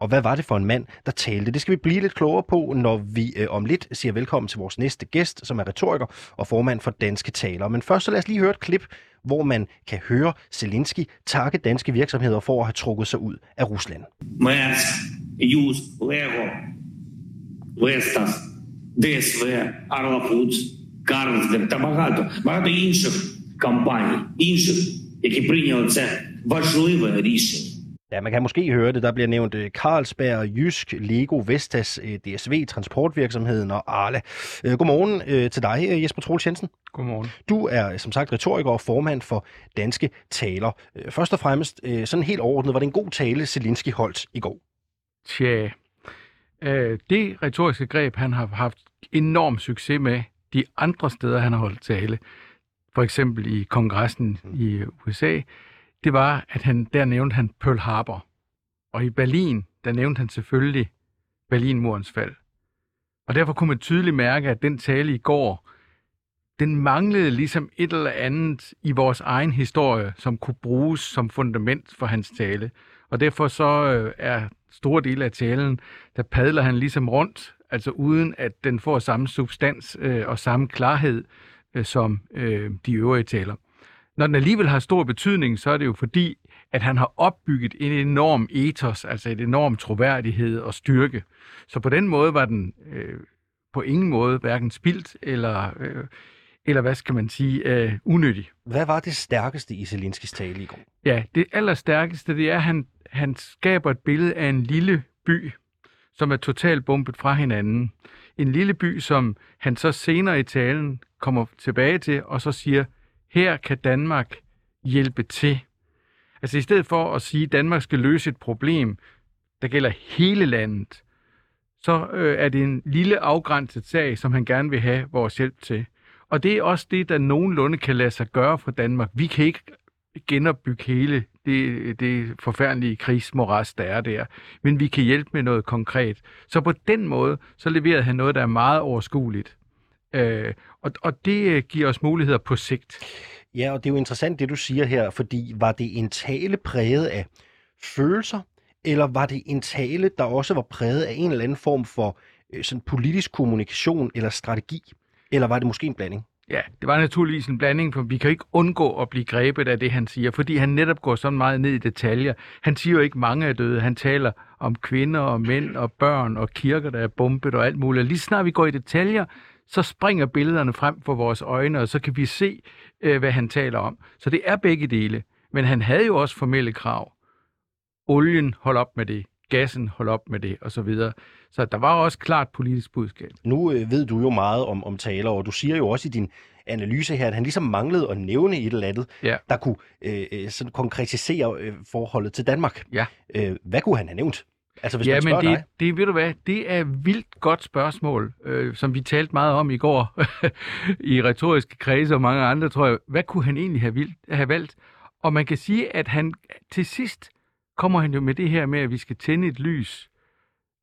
Og hvad var det for en mand, der talte? Det skal vi blive lidt klogere på, når vi om lidt siger velkommen til vores næste gæst, som er retoriker og formand for Danske Taler. Men først så lad os lige høre et klip, hvor man kan høre Zelensky takke danske virksomheder for at have trukket sig ud af Rusland. Ja, man kan måske høre det. Der bliver nævnt Carlsberg, Jysk, Lego, Vestas, DSV, Transportvirksomheden og Arla. Godmorgen til dig, Jesper Troels Jensen. Godmorgen. Du er som sagt retoriker og formand for Danske Taler. Først og fremmest, sådan helt overordnet, var det en god tale, Zelensky holdt i går? Tja, det retoriske greb, han har haft enorm succes med de andre steder, han har holdt tale. For eksempel i kongressen i USA. Det var, at der nævnte han Pearl Harbor. Og i Berlin, der nævnte han selvfølgelig Berlinmurens fald. Og derfor kunne man tydeligt mærke, at den tale i går, den manglede ligesom et eller andet i vores egen historie, som kunne bruges som fundament for hans tale. Og derfor så er store dele af talen, der padler han ligesom rundt, altså uden at den får samme substans og samme klarhed som de øvrige taler. Når den alligevel har stor betydning, så er det jo fordi, at han har opbygget en enorm ethos, altså en enorm troværdighed og styrke. Så på den måde var den på ingen måde hverken spildt eller hvad skal man sige, unyttig. Hvad var det stærkeste i Zelenskys tale i går? Ja, det allerstærkeste, det er, at han skaber et billede af en lille by, som er totalt bumpet fra hinanden. En lille by, som han så senere i talen kommer tilbage til og så siger, her kan Danmark hjælpe til. Altså i stedet for at sige, at Danmark skal løse et problem, der gælder hele landet, så er det en lille afgrænset sag, som han gerne vil have vores hjælp til. Og det er også det, der nogenlunde kan lade sig gøre fra Danmark. Vi kan ikke genopbygge hele det forfærdelige krigsmoras, der er der, men vi kan hjælpe med noget konkret. Så på den måde, så leverede han noget, der er meget overskueligt. Og det giver os muligheder på sigt. Ja, og det er jo interessant, det du siger her, fordi var det en tale præget af følelser, eller var det en tale, der også var præget af en eller anden form for sådan politisk kommunikation eller strategi? Eller var det måske en blanding? Ja, det var naturligvis en blanding, for vi kan ikke undgå at blive grebet af det, han siger, fordi han netop går så meget ned i detaljer. Han siger jo ikke, mange er døde. Han taler om kvinder og mænd og børn og kirker, der er bombet og alt muligt. Lige snart vi går i detaljer, så springer billederne frem for vores øjne, og så kan vi se, hvad han taler om. Så det er begge dele. Men han havde jo også formelle krav. Olien, hold op med det. Gassen, hold op med det, osv. Så der var også klart politisk budskab. Nu ved du jo meget om taler, og du siger jo også i din analyse her, at han ligesom manglede at nævne et eller andet, ja, der kunne sådan konkretisere forholdet til Danmark. Ja. Hvad kunne han have nævnt? Altså, hvis man spørger dig. Det, ved du hvad, det er et vildt godt spørgsmål, som vi talte meget om i går i retoriske kredse og mange andre, tror jeg. Hvad kunne han egentlig have valgt? Og man kan sige, at han til sidst kommer han jo med det her med, at vi skal tænde et lys.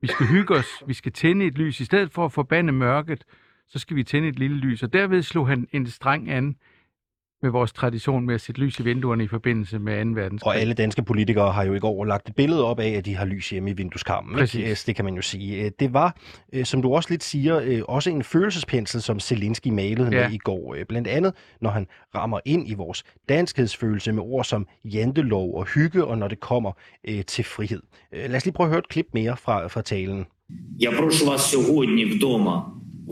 Vi skal hygge os, vi skal tænde et lys. I stedet for at forbande mørket, så skal vi tænde et lille lys. Og derved slog han en streng an med vores tradition med at sætte lys i vinduerne i forbindelse med 2. verdenskrig. Og alle danske politikere har jo i går lagt et billede op af, at de har lys hjemme i vindueskarmen. Præcis. Det kan man jo sige. Det var, som du også lidt siger, også en følelsespensel, som Zelensky malede med i går. Blandt andet, når han rammer ind i vores danskhedsfølelse med ord som jantelov og hygge, og når det kommer til frihed. Lad os lige prøve at høre et klip mere fra talen. Jeg proшу вас сегодня в дома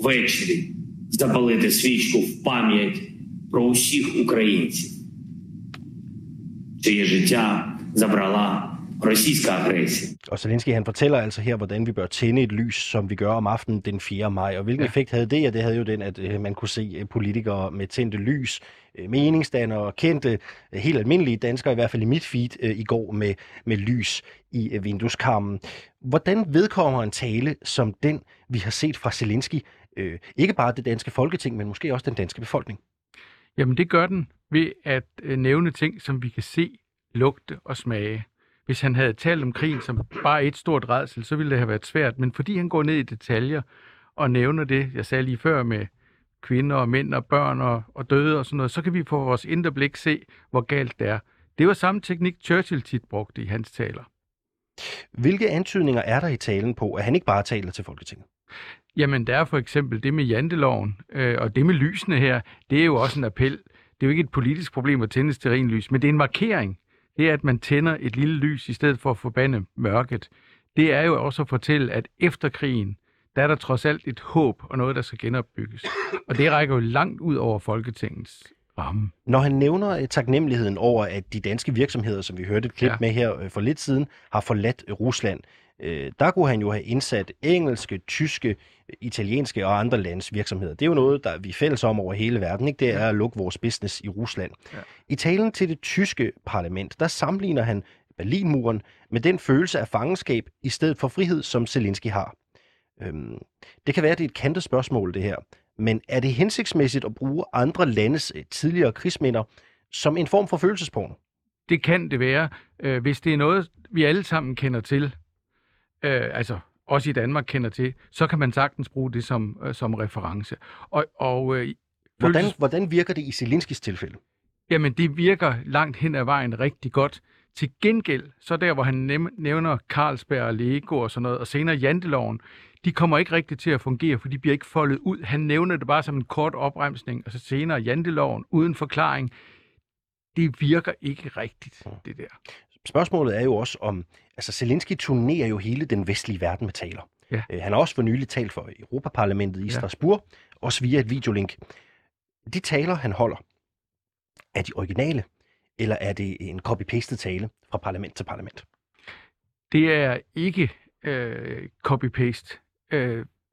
вечері запалити свічку в пам'ять про усіх українців, чиє життя забрала russisk aggression. Og Zelensky, han fortæller altså her, hvordan vi bør tænde et lys, som vi gør om aftenen den 4. maj. Og hvilken effekt havde det? Ja, det havde jo den, at man kunne se politikere med tændte lys, meningsdannere, kendte, helt almindelige danskere, i hvert fald i mit feed i går, med lys i vindueskarmen. Hvordan vedkommer en tale som den, vi har set fra Zelensky? Ikke bare det danske folketing, men måske også den danske befolkning. Jamen det gør den ved at nævne ting, som vi kan se, lugte og smage. Hvis han havde talt om krigen som bare et stort rædsel, så ville det have været svært. Men fordi han går ned i detaljer og nævner det, jeg sagde lige før med kvinder og mænd og børn og døde og sådan noget, så kan vi på vores indre blik se, hvor galt det er. Det var samme teknik, Churchill tit brugte i hans taler. Hvilke antydninger er der i talen på, at han ikke bare taler til Folketinget? Jamen, der er for eksempel det med janteloven og det med lysene her. Det er jo også en appel. Det er jo ikke et politisk problem at tændes til ren lys, men det er en markering. Det, at man tænder et lille lys i stedet for at forbande mørket, det er jo også at fortælle, at efter krigen, der er der trods alt et håb og noget, der skal genopbygges. Og det rækker jo langt ud over Folketingets ramme. Når han nævner taknemmeligheden over, at de danske virksomheder, som vi hørte et klip med her for lidt siden, har forladt Rusland, der kunne han jo have indsat engelske, tyske, italienske og andre landes virksomheder. Det er jo noget, der vi er fælles om over hele verden, ikke? Det er at lukke vores business i Rusland. Ja. I talen til det tyske parlament, der sammenligner han Berlinmuren med den følelse af fangenskab i stedet for frihed, som Zelensky har. Det kan være, at det er et kantet spørgsmål, det her. Men er det hensigtsmæssigt at bruge andre landes tidligere krigsminder som en form for følelsesporno? Det kan det være, hvis det er noget, vi alle sammen kender til. Altså også i Danmark kender til, så kan man sagtens bruge det som reference. Hvordan virker det i Zelenskys tilfælde? Jamen, det virker langt hen ad vejen rigtig godt. Til gengæld, så der, hvor han nævner Carlsberg og Lego og sådan noget, og senere janteloven, de kommer ikke rigtigt til at fungere, for de bliver ikke foldet ud. Han nævner det bare som en kort opremsning, og så senere janteloven uden forklaring. Det virker ikke rigtigt, det der. Spørgsmålet er jo også om, altså Zelensky turnerer jo hele den vestlige verden med taler. Ja. Han har også for nylig talt for Europaparlamentet i Strasbourg, også via et videolink. De taler, han holder, er de originale, eller er det en copy-pasted tale fra parlament til parlament? Det er ikke copy-paste.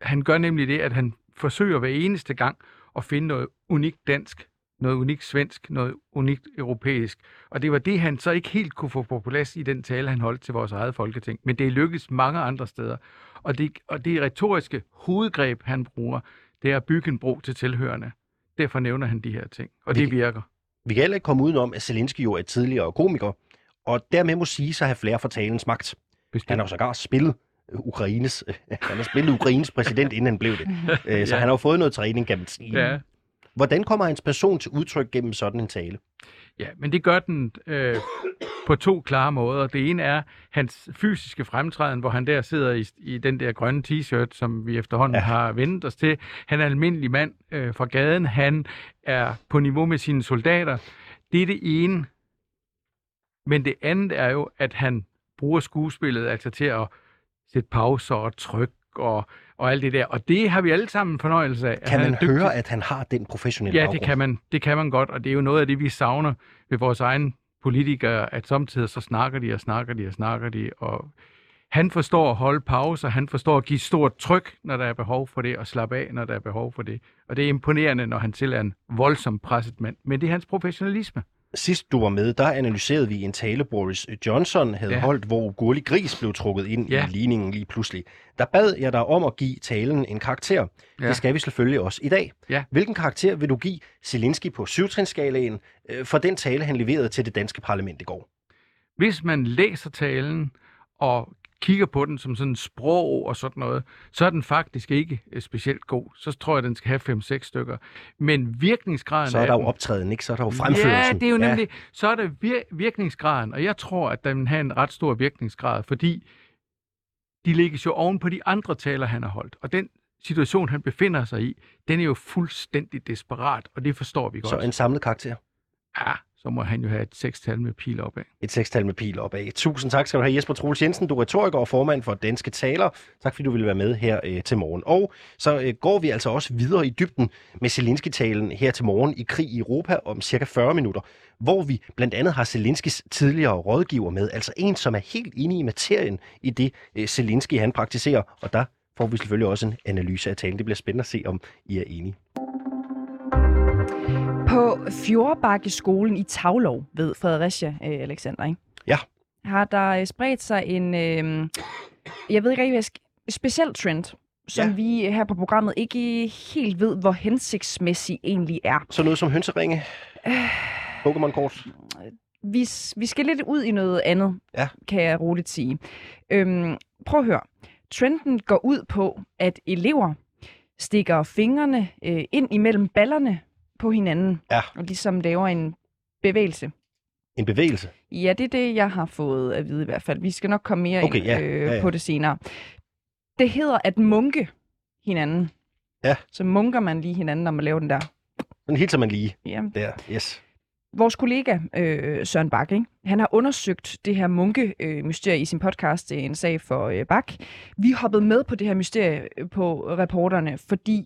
Han gør nemlig det, at han forsøger hver eneste gang at finde noget unikt dansk, noget unikt svensk, noget unikt europæisk. Og det var det, han så ikke helt kunne få på plads i den tale, han holdt til vores eget folketing. Men det lykkedes mange andre steder. Og det retoriske hovedgreb, han bruger, det er at bygge en bro til tilhørende. Derfor nævner han de her ting. Og det virker. Vi kan heller ikke komme udenom, at Zelensky jo er tidligere komiker, og dermed må sige sig have flere for talens magt. Bestemt. Han har jo sågar spillet Ukraines præsident, inden han blev det. Så han har jo fået noget træning, kan man sige. Ja. Hvordan kommer hans person til udtryk gennem sådan en tale? Ja, men det gør den på to klare måder. Det ene er hans fysiske fremtræden, hvor han der sidder i den der grønne t-shirt, som vi efterhånden har vendt os til. Han er en almindelig mand fra gaden. Han er på niveau med sine soldater. Det er det ene. Men det andet er jo, at han bruger skuespillet altså til at sætte pauser og tryk og alt det der. Og det har vi alle sammen fornøjelse af. Kan man høre, at han har den professionelle baggrund? Ja, det kan man godt, og det er jo noget af det, vi savner ved vores egne politikere, at samtidig så snakker de. Og han forstår at holde pauser, han forstår at give stort tryk, når der er behov for det, og slappe af, når der er behov for det. Og det er imponerende, når han selv er en voldsomt presset mand. Men det er hans professionalisme. sidst du var med, der analyserede vi en tale, Boris Johnson havde holdt, hvor Gurli Gris blev trukket ind i ligningen lige pludselig. Der bad jeg dig om at give talen en karakter. Det skal vi selvfølgelig også i dag. Hvilken karakter vil du give Zelensky på 7-trinsskalaen for den tale, han leverede til det danske parlament i går? Hvis man læser talen og kigger på den som sådan sprog og sådan noget, så er den faktisk ikke specielt god. Så tror jeg, den skal have 5-6 stykker. Men virkningsgraden... Så er der jo optræden, ikke? Så er der jo fremførelsen. Ja, det er jo nemlig... Ja. Så er der virkningsgraden, og jeg tror, at den har en ret stor virkningsgrad, fordi de lægges jo oven på de andre taler, han har holdt. Og den situation, han befinder sig i, den er jo fuldstændig desperat, og det forstår vi godt. Så en samlet karakter? Ja, så må han jo have et 6-tal med pil opad. Et 6-tal med pil opad. Tusind tak skal du have, Jesper Troels Jensen. Du er retoriker og formand for Danske Taler. Tak fordi du ville være med her til morgen. Og så går vi altså også videre i dybden med Zelensky-talen her til morgen i Krig i Europa om cirka 40 minutter, hvor vi blandt andet har Zelenskys tidligere rådgiver med, altså en, som er helt inde i materien i det, Zelensky han praktiserer. Og der får vi selvfølgelig også en analyse af talen. Det bliver spændende at se, om I er enige. På Fjordbakkeskolen i Tavlov ved Fredericia, Alexander, ikke? Ja. Har der spredt sig en, jeg ved ikke rigtig, speciel trend, som vi her på programmet ikke helt ved, hvor hensigtsmæssig egentlig er. Så noget som hønseringe, Pokémon-kort? Vi skal lidt ud i noget andet, kan jeg roligt sige. Prøv at høre. Trenden går ud på, at elever stikker fingrene ind imellem ballerne på hinanden, og ligesom laver en bevægelse. En bevægelse? Ja, det er det, jeg har fået at vide i hvert fald. Vi skal nok komme mere ind på det senere. Det hedder at munke hinanden. Ja. Så munker man lige hinanden, når man laver den der. Den hilser man lige. Ja. Der, yes. Vores kollega Søren Bak, ikke? Han har undersøgt det her munke-mysterie i sin podcast, En sag for Bak. Vi hoppede med på det her mysterie på reporterne, fordi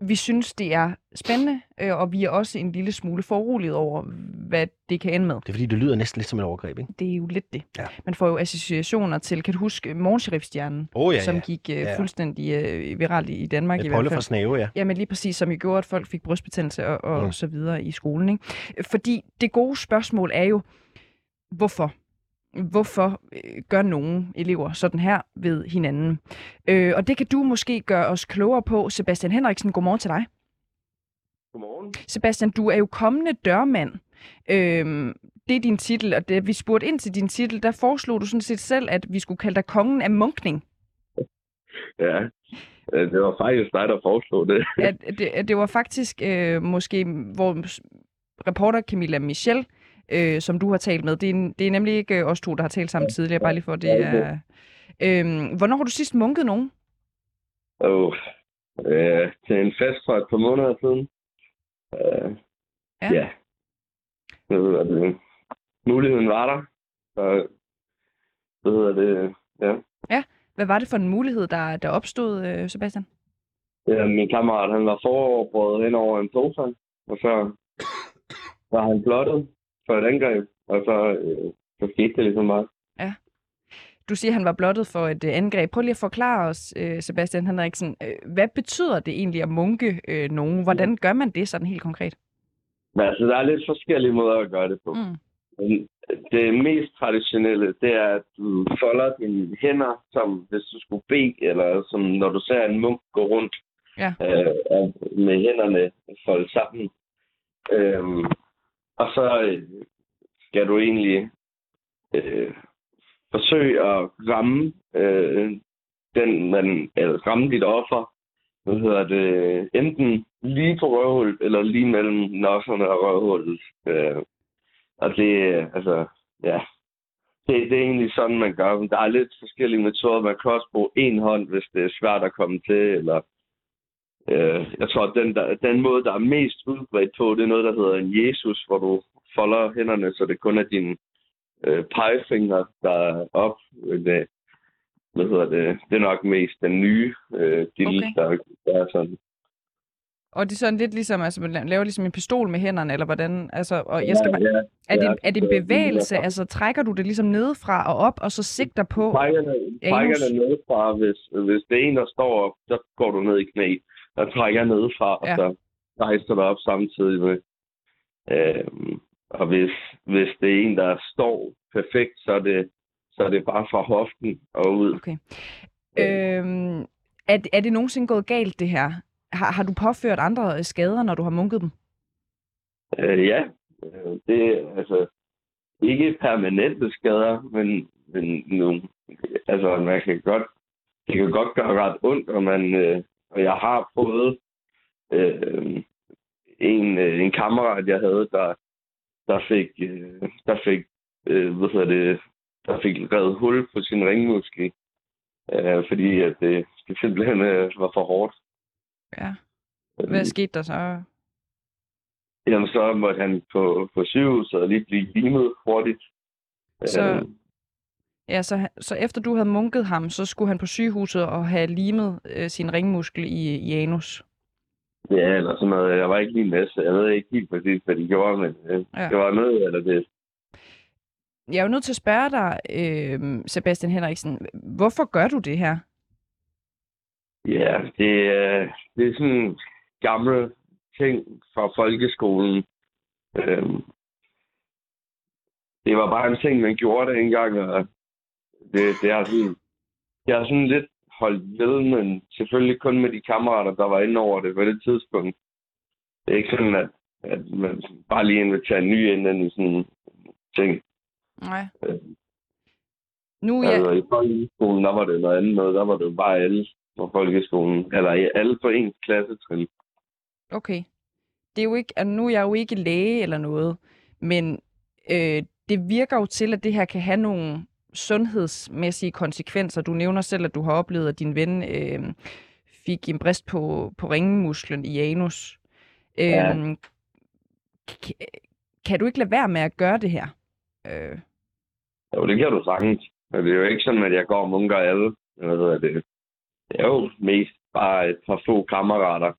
vi synes, det er spændende, og vi er også en lille smule foruroliget over, hvad det kan ende med. Det er fordi, det lyder næsten lidt som et overgreb, ikke? Det er jo lidt det. Ja. Man får jo associationer til, kan du huske, Morgensheriffstjernen, som gik fuldstændig viralt i Danmark. Et polle fra Snave, Jamen lige præcis, som jo gjorde, at folk fik brystbetændelse og så videre i skolen, ikke? Fordi det gode spørgsmål er jo, hvorfor? Hvorfor gør nogen elever sådan her ved hinanden? Og det kan du måske gøre os klogere på. Sebastian Henriksen, godmorgen til dig. Godmorgen. Sebastian, du er jo kommende dørmand. Det er din titel, og da vi spurgte ind til din titel, der foreslog du sådan set selv, at vi skulle kalde dig kongen af munkning. Ja, det var faktisk dig, der foreslog det. Ja, det var faktisk måske, hvor reporter Camilla Michel, som du har talt med. Det er nemlig ikke os to, der har talt sammen tidligere, bare lige for det. Hvornår har du sidst munket nogen? Til en fest for et par måneder siden. Muligheden var der. Hvad var det for en mulighed, der opstod, Sebastian? Min kammerat, han var foroverbrød ind over en sofa, og så var han plottet for et angreb, og så skete det ligesom meget. Ja. Du siger, han var blottet for et angreb. Prøv lige at forklare os, Sebastian Henriksen, hvad betyder det egentlig at munke nogen? Hvordan gør man det sådan helt konkret? Altså, der er lidt forskellige måder at gøre det på. Men det mest traditionelle, det er, at du folder dine hænder, som hvis du skulle bede, eller som når du ser en munk gå rundt med hænderne foldet sammen. Og så skal du egentlig forsøge at ramme ramme dit offer, enten lige på røvhullet eller lige mellem nosserne og røvhullet. Og det det er egentlig sådan man gør. Der er lidt forskellige metoder. Man kan også bruge en hånd, hvis det er svært at komme til, eller jeg tror, at den måde, der er mest udbredt på, det er noget, der hedder en Jesus, hvor du folder hænderne, så det kun er dine pegefingre, der er op. Det er nok mest den nye der er sådan. Og det er sådan lidt ligesom, altså man laver ligesom en pistol med hænderne, eller hvordan? Altså, og jeg skal er det en bevægelse? Altså trækker du det ligesom nedefra og op, og så sigter på? Trækker det nedefra, hvis det er en, der står op, så går du ned i knæ. Der trækker nedefra, og så rejser du op samtidig med. Og hvis det er en, der står perfekt, så er det bare fra hoften og ud. Okay. Er det nogensinde gået galt, det her? Har du påført andre skader, når du har munket dem? Ja. Det er altså ikke permanente skader, men nu, altså det kan godt gøre ret ondt, og jeg har prøvet en kammerat, jeg havde, der fik revet hul på sin ringmuskel, fordi at det simpelthen var for hårdt. Ja. Hvad skete der så? Jamen, så måtte han på sygehuset og lige blive limet hurtigt. Så efter du havde munket ham, så skulle han på sygehuset og have limet sin ringmuskel i anus? Ja, eller sådan noget. Jeg var ikke lige med, så jeg ved ikke helt præcis, hvad de gjorde, men det var noget eller det. Jeg er jo nødt til at spørge dig, Sebastian Henriksen, hvorfor gør du det her? Ja, det er sådan gamle ting fra folkeskolen. Det var bare en ting, man gjorde det engang, og jeg har sådan lidt holdt ved, men selvfølgelig kun med de kammerater, der var inde over det på det tidspunkt. Det er ikke sådan, at man bare lige inviterer en ny ind i sådan en ting. Nej. I folkeskolen, der var det noget andet noget. Der var det bare alle på folkeskolen, eller alle på ens klassetrin. Okay. Det er jo ikke, nu er jeg jo ikke læge eller noget, men det virker jo til, at det her kan have nogle sundhedsmæssige konsekvenser. Du nævner selv, at du har oplevet, at din ven fik en brist på ringmusklen i anus. Ja. Kan du ikke lade være med at gøre det her? Jo, det kan du sagtens. Men det er jo ikke sådan, at jeg går og munker alle. Det er jo mest bare et par få kammerater.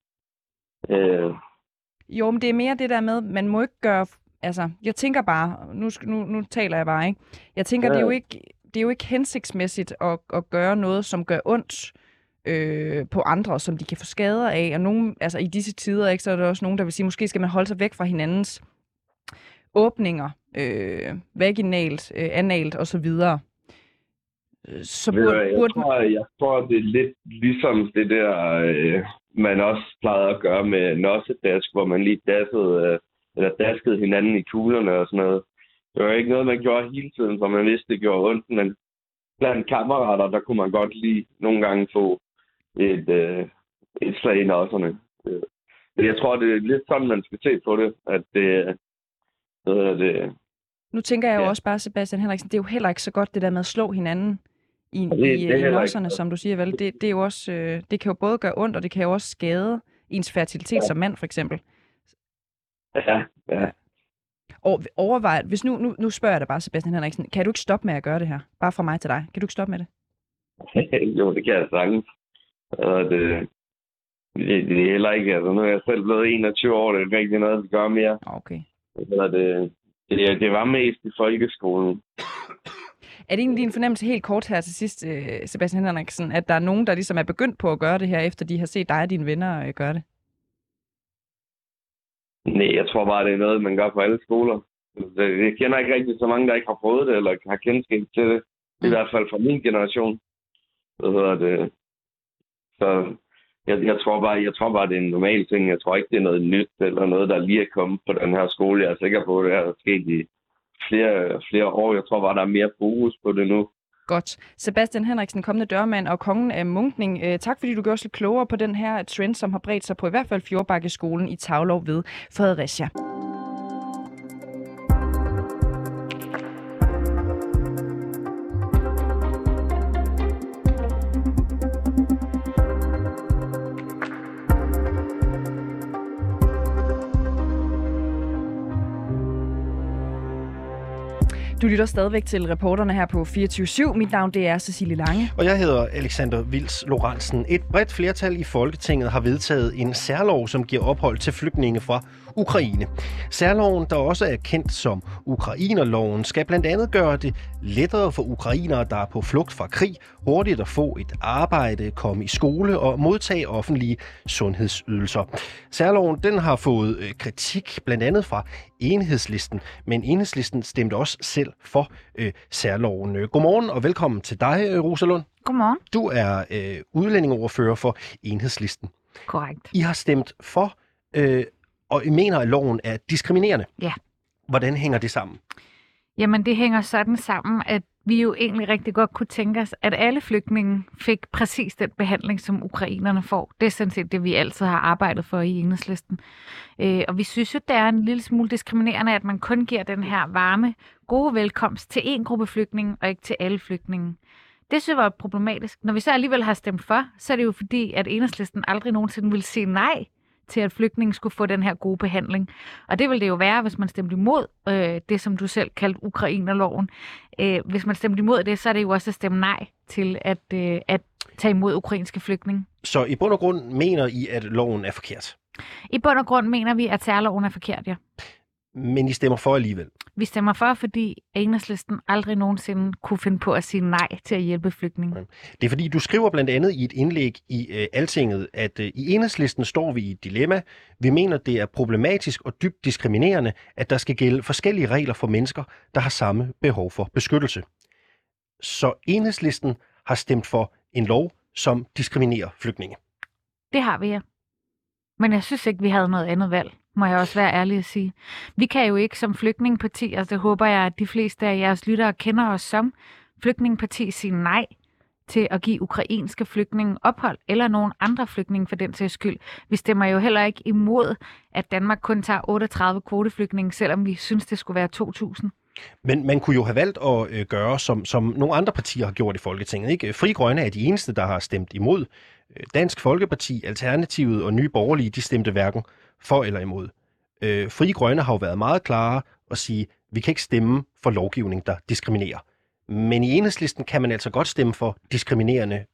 Jo, men det er mere det der med, man må ikke gøre... Altså, jeg tænker bare... Nu taler jeg bare, ikke? Jeg tænker, det er jo ikke hensigtsmæssigt at gøre noget, som gør ondt på andre, som de kan få skader af. Og nogen, altså i disse tider, ikke, så er der også nogen, der vil sige, måske skal man holde sig væk fra hinandens åbninger, vaginalt, analt osv. Så jeg tror, det er lidt ligesom det der... man også plejede at gøre med nossedask, hvor man lige daskede hinanden i kuglerne og sådan noget. Det var ikke noget, man gjorde hele tiden, for man vidste, det gjorde ondt, men blandt kammerater, der kunne man godt lige nogle gange få et slag i nosserne. Jeg tror, det er lidt sådan, man skal se på det, at det. Nu tænker jeg jo også bare, Sebastian Henriksen, det er jo heller ikke så godt, det der med at slå hinanden i nosserne, som du siger, vel? Det er jo også, det kan jo både gøre ondt, og det kan jo også skade ens fertilitet som mand, for eksempel. Ja. Og overvej, hvis nu spørger jeg dig bare, Sebastian Henriksen, kan du ikke stoppe med at gøre det her? Bare fra mig til dig. Kan du ikke stoppe med det? Jo, det kan jeg sagtens. Det er heller ikke, altså nu er jeg selv blevet 21 år, det er ikke rigtig noget, det gør mere. Okay. Det var mest i folkeskolen. Er det egentlig en fornemmelse helt kort her til sidst, Sebastian Henriksen, at der er nogen, der ligesom er begyndt på at gøre det her, efter de har set dig og dine venner gøre det? Nej, jeg tror bare, det er noget, man gør på alle skoler. Jeg kender ikke rigtig så mange, der ikke har prøvet det, eller har kendskab til det. I hvert fald fra min generation. Så jeg tror bare, det er en normal ting. Jeg tror ikke, det er noget nyt, eller noget, der lige er kommet på den her skole. Jeg er sikker på, at det her er sket i flere år. Jeg tror bare, der er mere fokus på det nu. Godt. Sebastian Henriksen, kommende dørmand og kongen af munkning. Tak fordi du gør os lidt klogere på den her trend, som har bredt sig på i hvert fald Fjordbakkeskolen i Tavlov ved Fredericia. Du lytter stadigvæk til reporterne her på 24/7. Mit navn det er Cecilie Lange. Og jeg hedder Alexander Wils Lorenzen. Et bredt flertal i Folketinget har vedtaget en særlov, som giver ophold til flygtninge fra Ukraine. Særloven, der også er kendt som Ukrainerloven, skal blandt andet gøre det lettere for ukrainere, der er på flugt fra krig, hurtigt at få et arbejde, komme i skole og modtage offentlige sundhedsydelser. Særloven, den har fået kritik blandt andet fra Enhedslisten, men Enhedslisten stemte også selv for særloven. Godmorgen og velkommen til dig, Rosa Lund. Godmorgen. Du er udlændingeordfører for Enhedslisten. Korrekt. I har stemt for, og I mener, at loven er diskriminerende. Ja. Hvordan hænger det sammen? Jamen, det hænger sådan sammen, at vi jo egentlig rigtig godt kunne tænke os, at alle flygtninge fik præcis den behandling, som ukrainerne får. Det er sådan set det, vi altid har arbejdet for i Enhedslisten. Og vi synes jo, det er en lille smule diskriminerende, at man kun giver den her varme, gode velkomst til én gruppe flygtninge, og ikke til alle flygtninge. Det synes jeg var problematisk. Når vi så alligevel har stemt for, så er det jo fordi, at Enhedslisten aldrig nogensinde ville sige nej til, at flygtninge skulle få den her gode behandling. Og det ville det jo være, hvis man stemte imod det, som du selv kaldte Ukrainerloven. Hvis man stemte imod det, så er det jo også at stemme nej til at tage imod ukrainske flygtninge. Så i bund og grund mener I, at loven er forkert? I bund og grund mener vi, at særloven er forkert, ja. Men I stemmer for alligevel? Vi stemmer for, fordi Enhedslisten aldrig nogensinde kunne finde på at sige nej til at hjælpe flygtninge. Det er fordi, du skriver blandt andet i et indlæg i Altinget, at i Enhedslisten står vi i et dilemma. Vi mener, det er problematisk og dybt diskriminerende, at der skal gælde forskellige regler for mennesker, der har samme behov for beskyttelse. Så Enhedslisten har stemt for en lov, som diskriminerer flygtninge. Det har vi, ja. Men jeg synes ikke, vi havde noget andet valg, må jeg også være ærlig at sige. Vi kan jo ikke som flygtningeparti, altså det håber jeg, at de fleste af jeres lyttere kender os som, flygtningeparti sige nej til at give ukrainske flygtninge ophold, eller nogen andre flygtninge for den sags skyld. Vi stemmer jo heller ikke imod, at Danmark kun tager 38 kvoteflygtninge, selvom vi synes, det skulle være 2.000. Men man kunne jo have valgt at gøre, som nogle andre partier har gjort i Folketinget, ikke? Frie Grønne er de eneste, der har stemt imod. Dansk Folkeparti, Alternativet og Nye Borgerlige, de stemte hverken for eller imod. Frie Grønne har jo været meget klare at sige, vi kan ikke stemme for lovgivning, der diskriminerer. Men i Enhedslisten kan man altså godt stemme for diskriminerende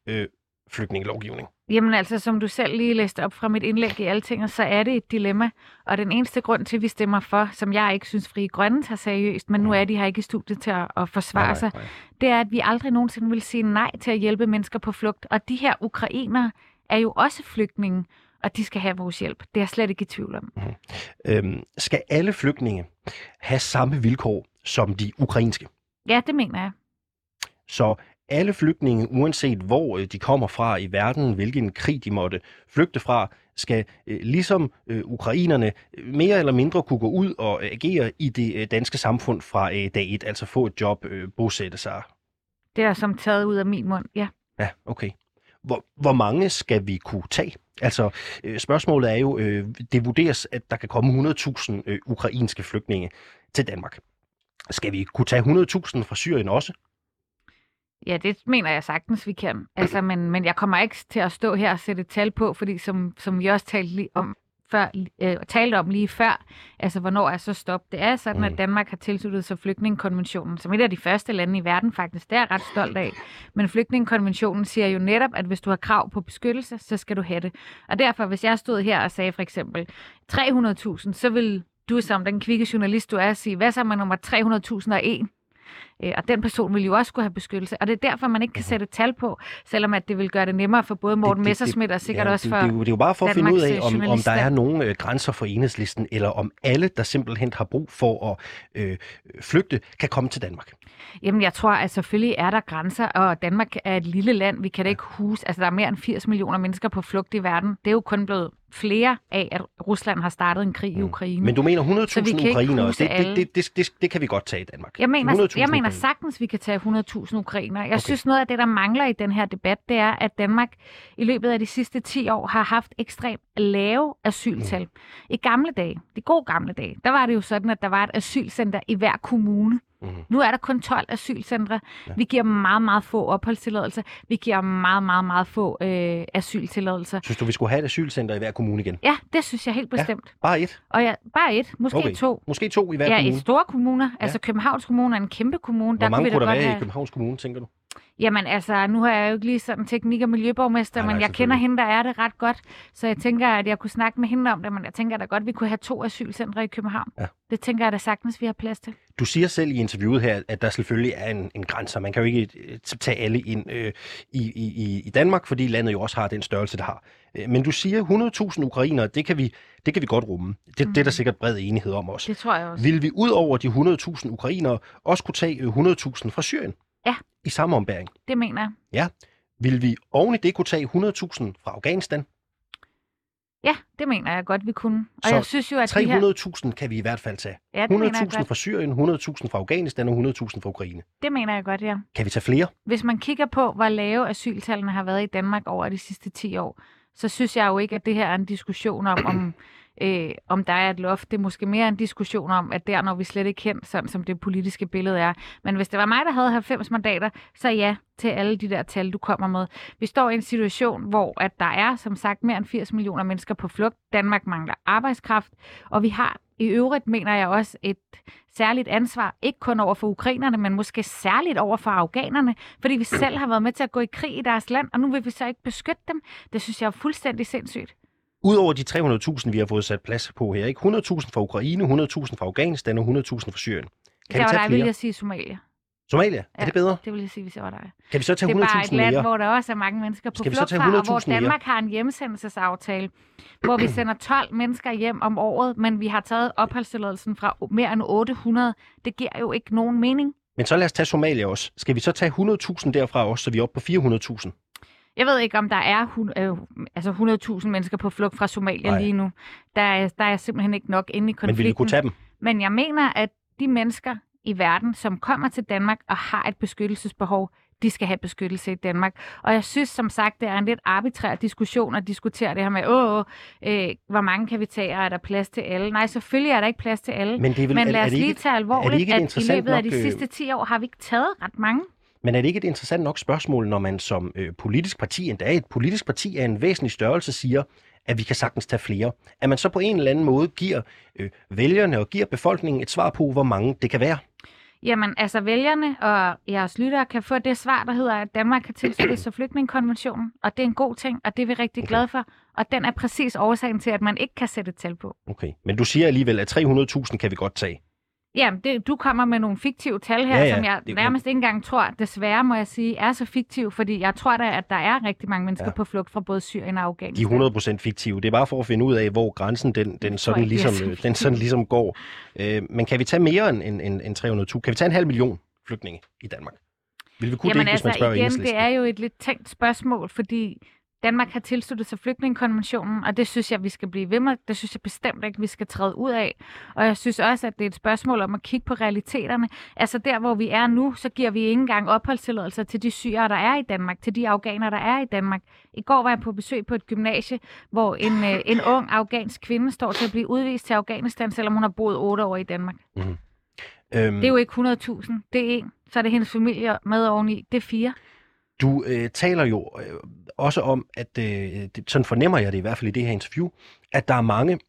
flygtningelovgivning. Jamen altså, som du selv lige læste op fra mit indlæg i Altinget, så er det et dilemma. Og den eneste grund til, vi stemmer for, som jeg ikke synes Frie Grønne tager seriøst, men nu er de her ikke i studiet til at forsvare sig, det er, at vi aldrig nogensinde vil sige nej til at hjælpe mennesker på flugt. Og de her ukrainere er jo også flygtninge, og de skal have vores hjælp. Det er jeg slet ikke i tvivl om. Mm-hmm. Skal alle flygtninge have samme vilkår som de ukrainske? Ja, det mener jeg. Så alle flygtninge, uanset hvor de kommer fra i verden, hvilken krig de måtte flygte fra, skal ligesom ukrainerne mere eller mindre kunne gå ud og agere i det danske samfund fra dag et, altså få et job, bosætte sig. Det er som taget ud af min mund, ja. Ja, okay. Hvor mange skal vi kunne tage? Altså spørgsmålet er jo, det vurderes, at der kan komme 100.000 ukrainske flygtninge til Danmark. Skal vi kunne tage 100.000 fra Syrien også? Ja, det mener jeg sagtens, vi kan. Altså, men jeg kommer ikke til at stå her og sætte et tal på, fordi som vi også talte om lige før, altså hvornår er så stop. Det er sådan, at Danmark har tilsluttet sig flygtningekonventionen, som et af de første lande i verden faktisk. Det er jeg ret stolt af. Men flygtningekonventionen siger jo netop, at hvis du har krav på beskyttelse, så skal du have det. Og derfor, hvis jeg stod her og sagde for eksempel 300.000, så vil du som den kvikke journalist, du er, sige, hvad så med nummer 300.001? Og den person vil jo også kunne have beskyttelse, og det er derfor, man ikke kan sætte et tal på, selvom at det vil gøre det nemmere for både Morten Messerschmidt og sikkert også for Danmarks journalister. Det er jo bare for at finde ud af, om der er nogle grænser for Enhedslisten, eller om alle, der simpelthen har brug for at flygte, kan komme til Danmark. Jamen, jeg tror, at selvfølgelig er der grænser, og Danmark er et lille land, vi kan da ikke huse, altså der er mere end 80 millioner mennesker på flugt i verden, det er jo kun blevet flere af, at Rusland har startet en krig i Ukraine. Men du mener 100.000 ukrainere, det kan vi godt tage i Danmark. Jeg mener sagtens, vi kan tage 100.000 ukrainere. Jeg synes, noget af det, der mangler i den her debat, det er, at Danmark i løbet af de sidste 10 år har haft ekstremt lave asyltal. I gamle dage, de gode gamle dage, der var det jo sådan, at der var et asylcenter i hver kommune. Nu er der kun 12 asylcentre. Ja. Vi giver meget, meget få opholdstilladelser. Vi giver meget, meget, meget få asyltilladelser. Synes du, vi skulle have et asylcenter i hver kommune igen? Ja, det synes jeg helt bestemt. Ja, bare et? Og ja, bare et. Måske to. Måske to i hver kommune? Ja, i store kommuner. Altså Københavns Kommune er en kæmpe kommune. Hvor mange kunne der være i Københavns Kommune, tænker du? Jamen altså, nu har jeg jo ikke lige sådan teknik- og miljøborgmester, men jeg kender hende, der er det ret godt. Så jeg tænker, at jeg kunne snakke med hende om det, men jeg tænker da godt, at vi kunne have 2 asylcentre i København. Ja. Det tænker jeg da sagtens, vi har plads til. Du siger selv i interviewet her, at der selvfølgelig er en grænse, man kan jo ikke tage alle ind i Danmark, fordi landet jo også har den størrelse, det har. Men du siger 100.000 ukrainere, det kan vi godt rumme. Det er der sikkert bred enighed om også. Det tror jeg også. Vil vi ud over de 100.000 ukrainere også kunne tage 100.000 fra Syrien? Ja. I samme ombæring? Det mener jeg. Ja. Vil vi oven i det kunne tage 100.000 fra Afghanistan? Ja, det mener jeg godt, vi kunne. Og så jeg synes jo, at 300.000 kan vi i hvert fald tage. Ja, 100.000 fra Syrien, 100.000 fra Afghanistan og 100.000 fra Ukraine. Det mener jeg godt, ja. Kan vi tage flere? Hvis man kigger på, hvor lave asyltallene har været i Danmark over de sidste 10 år, så synes jeg jo ikke, at det her er en diskussion om der er et loft. Det er måske mere en diskussion om, at der når vi slet ikke kendt, sådan som det politiske billede er. Men hvis det var mig, der havde 90 mandater, så ja til alle de der tal, du kommer med. Vi står i en situation, hvor at der er, som sagt, mere end 80 millioner mennesker på flugt. Danmark mangler arbejdskraft, og vi har i øvrigt, mener jeg også, et særligt ansvar, ikke kun over for ukrainerne, men måske særligt over for afghanerne, fordi vi selv har været med til at gå i krig i deres land, og nu vil vi så ikke beskytte dem. Det synes jeg er fuldstændig sindssygt. Udover de 300.000, vi har fået sat plads på her, ikke? 100.000 fra Ukraine, 100.000 fra Afghanistan og 100.000 fra Syrien. Kan vi tage flere? Vil jeg sige Somalia. Somalia? Ja, er det bedre? Det vil jeg sige, hvis jeg var dig. Kan vi så tage 100.000 mere? Det er bare et land, hvor der også er mange mennesker på flugt fra, og hvor Danmark har en hjemsendelsesaftale, hvor vi sender 12 mennesker hjem om året, men vi har taget opholdstilladelsen fra mere end 800. Det giver jo ikke nogen mening. Men så lad os tage Somalia også. Skal vi så tage 100.000 derfra også, så vi er oppe på 400.000? Jeg ved ikke, om der er 100.000 mennesker på flugt fra Somalia lige nu. Der er simpelthen ikke nok inde i konflikten. Men vil I kunne tage dem? Men jeg mener, at de mennesker i verden, som kommer til Danmark og har et beskyttelsesbehov, de skal have beskyttelse i Danmark. Og jeg synes, som sagt, det er en lidt arbitrær diskussion at diskutere det her med, hvor mange kan vi tage, og er der plads til alle? Nej, selvfølgelig er der ikke plads til alle. Men, lad os lige tage alvorligt, at i løbet af de sidste 10 år har vi ikke taget ret mange. Men er det ikke et interessant nok spørgsmål, når man som politisk parti, endda et politisk parti af en væsentlig størrelse, siger, at vi kan sagtens tage flere? At man så på en eller anden måde giver vælgerne og giver befolkningen et svar på, hvor mange det kan være? Jamen, altså vælgerne og jeres lyttere kan få det svar, der hedder, at Danmark kan tilslutte sig flygtningekonventionen, og det er en god ting, og det er vi rigtig glade for, og den er præcis årsagen til, at man ikke kan sætte et tal på. Okay, men du siger alligevel, at 300.000 kan vi godt tage. Jamen, du kommer med nogle fiktive tal her, som jeg nærmest ikke engang tror, desværre må jeg sige, er så fiktive, fordi jeg tror da, at der er rigtig mange mennesker på flugt fra både Syrien og Afghanistan. De er 100% fiktive. Det er bare for at finde ud af, hvor grænsen den sådan ligesom går. Men kan vi tage mere end 300.000? Kan vi tage 500.000 flygtninge i Danmark? Vil vi kunne det, hvis man spørger Enhedslisten? Det er jo et lidt tænkt spørgsmål, fordi Danmark har tilsluttet sig flygtningekonventionen, og det synes jeg, vi skal blive ved med. Det synes jeg bestemt ikke, vi skal træde ud af. Og jeg synes også, at det er et spørgsmål om at kigge på realiteterne. Altså der, hvor vi er nu, så giver vi ikke engang opholdstilladelser til de syrere, der er i Danmark, til de afghanere, der er i Danmark. I går var jeg på besøg på et gymnasie, hvor en ung afghansk kvinde står til at blive udvist til Afghanistan, selvom hun har boet 8 år i Danmark. Mm. Det er jo ikke 100.000, det er 1. Så er det hendes familie med oveni, det er 4. Du taler jo også om, at sådan fornemmer jeg det i hvert fald i det her interview, at der er mange,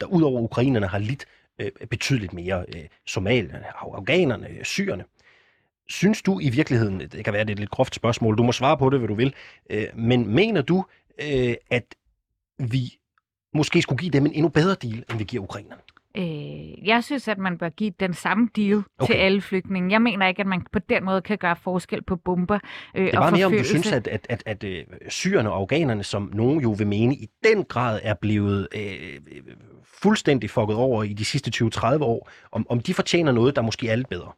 der udover ukrainerne har lidt betydeligt mere somalierne, afghanerne, syrerne. Synes du i virkeligheden, det kan være det et lidt groft spørgsmål, du må svare på det, hvad du vil, men mener du, at vi måske skulle give dem en endnu bedre deal, end vi giver ukrainerne? Jeg synes, at man bør give den samme deal til alle flygtninge. Jeg mener ikke, at man på den måde kan gøre forskel på bomber og forfølgelse. Det er bare mere, om du synes, at syrerne og afghanerne, som nogen jo vil mene, i den grad er blevet fuldstændig fucket over i de sidste 20-30 år, om de fortjener noget, der måske er lidt bedre.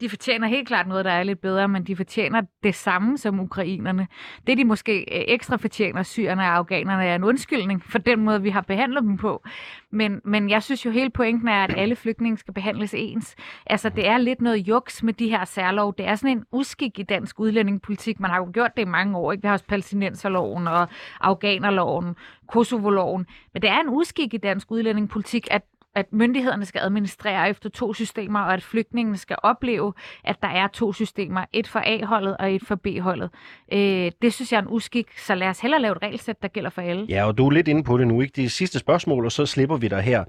De fortjener helt klart noget, der er lidt bedre, men de fortjener det samme som ukrainerne. Det, de måske ekstra fortjener, syrerne og afghanerne, er en undskyldning for den måde, vi har behandlet dem på. Men jeg synes jo, hele pointen er, at alle flygtninge skal behandles ens. Altså, det er lidt noget juks med de her særlov. Det er sådan en uskik i dansk udlændingepolitik. Man har jo gjort det i mange år, ikke? Vi har også palæstinenserloven og afghanerloven, Kosovo-loven. Men det er en uskik i dansk udlændingepolitik, at at myndighederne skal administrere efter to systemer, og at flygtningene skal opleve, at der er to systemer, et for A-holdet og et for B-holdet. Det synes jeg er en uskik, så lad os hellere lave et regelsæt, der gælder for alle. Ja, og du er lidt inde på det nu, ikke? De sidste spørgsmål, og så slipper vi dig her.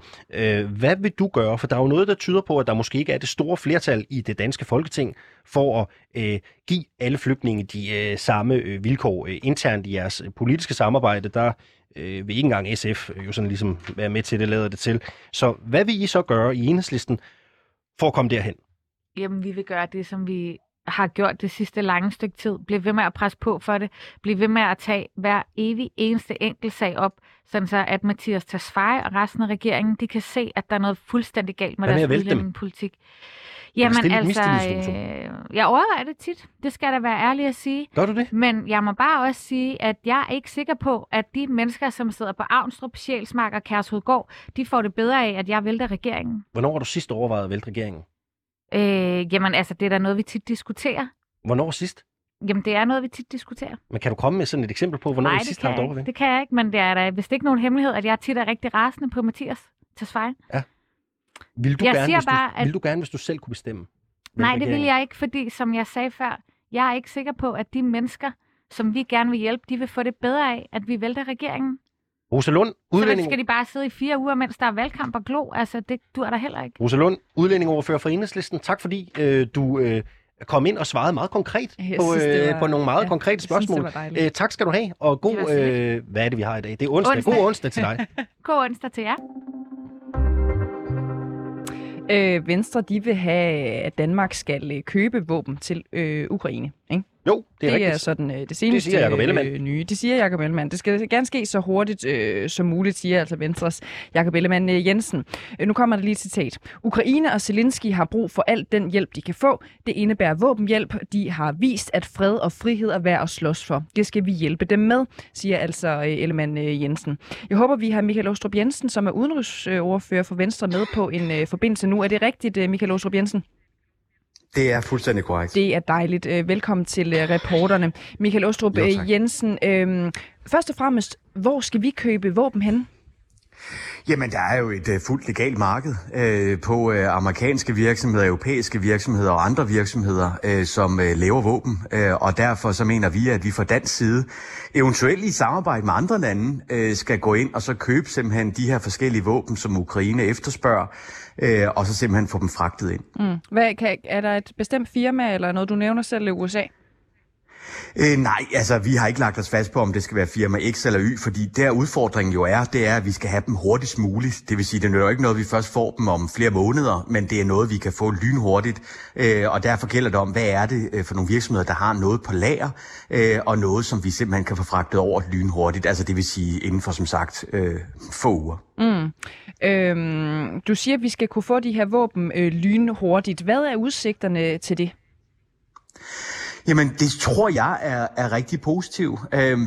Hvad vil du gøre? For der er jo noget, der tyder på, at der måske ikke er det store flertal i det danske Folketing for at give alle flygtninge de samme vilkår internt i jeres politiske samarbejde. Der vil ikke engang SF jo sådan ligesom være med til det, lader det til. Så hvad vil I så gøre i Enhedslisten for at komme derhen? Jamen, vi vil gøre det, som vi har gjort det sidste lange stykke tid. Bliv ved med at presse på for det. Bliv ved med at tage hver evig eneste enkelt sag op, sådan så at Mattias Tesfaye og resten af regeringen, de kan se, at der er noget fuldstændig galt med deres udlændingepolitik. Jamen altså, jeg overvejer det tit. Det skal da være ærlig at sige. Gør du det? Men jeg må bare også sige, at jeg er ikke sikker på, at de mennesker, som sidder på Avnstrup, Sjælsmark og Kærshovedgård, de får det bedre af, at jeg vælter regeringen. Hvornår har du sidst overvejet at vælte regeringen? Jamen altså, det er da noget, vi tit diskuterer. Hvornår sidst? Jamen, det er noget, vi tit diskuterer. Men kan du komme med sådan et eksempel på, hvornår vi sidst har været? Nej, det kan jeg ikke, men det er da vist ikke nogen hemmelighed, at jeg tit er rigtig rasende på Mattias Tesfaye. Ja. Vil du gerne, hvis du selv kunne bestemme? Nej, det vil jeg ikke, fordi som jeg sagde før, jeg er ikke sikker på, at de mennesker, som vi gerne vil hjælpe, de vil få det bedre af, at vi vælter regeringen. Rosa Lund, udlænding... Så skal de bare sidde i 4 uger, mens der er valgkamp og glo. Altså, det duer der heller ikke. Rosa Lund, udlændingoverfører for Enhedslisten. Tak fordi du kom ind og svarede meget konkret på nogle meget konkrete spørgsmål. Synes, tak skal du have, og god... hvad er det, vi har i dag? Det er onsdag. God onsdag til dig. God onsdag til jer. Venstre, de vil have, at Danmark skal købe våben til Ukraine, ikke? Jo, det er rigtigt. Det er sådan det seneste det siger nye. Det siger Jakob Ellemann. Det skal gerne ske så hurtigt som muligt, siger altså Venstres Jakob Ellemann Jensen. Nu kommer der lige et citat. Ukraine og Zelensky har brug for alt den hjælp, de kan få. Det indebærer våbenhjælp. De har vist, at fred og frihed er værd at slås for. Det skal vi hjælpe dem med, siger altså Ellemann Jensen. Jeg håber, vi har Michael Aastrup Jensen, som er udenrigsordfører for Venstre, med på en forbindelse nu. Er det rigtigt, Michael Aastrup Jensen? Det er fuldstændig korrekt. Det er dejligt. Velkommen til reporterne. Michael Aastrup Jensen, først og fremmest, hvor skal vi købe våben hen? Jamen, der er jo et fuldt legalt marked på amerikanske virksomheder, europæiske virksomheder og andre virksomheder, som laver våben. Og derfor så mener vi, at vi fra dansk side, eventuelt i samarbejde med andre lande, skal gå ind og så købe simpelthen de her forskellige våben, som Ukraine efterspørger, og så simpelthen få dem fragtet ind. Mm. Er der et bestemt firma eller noget, du nævner selv i USA? Nej, altså vi har ikke lagt os fast på, om det skal være firma X eller Y, fordi der udfordringen jo er, det er, at vi skal have dem hurtigst muligt. Det vil sige, det er jo ikke noget, vi først får dem om flere måneder, men det er noget, vi kan få lynhurtigt. Og derfor gælder det om, hvad er det for nogle virksomheder, der har noget på lager, og noget, som vi simpelthen kan få fragtet over lynhurtigt. Altså det vil sige inden for, som sagt, få uger. Mm. Du siger, at vi skal kunne få de her våben lynhurtigt. Hvad er udsigterne til det? Jamen, det tror jeg er rigtig positivt.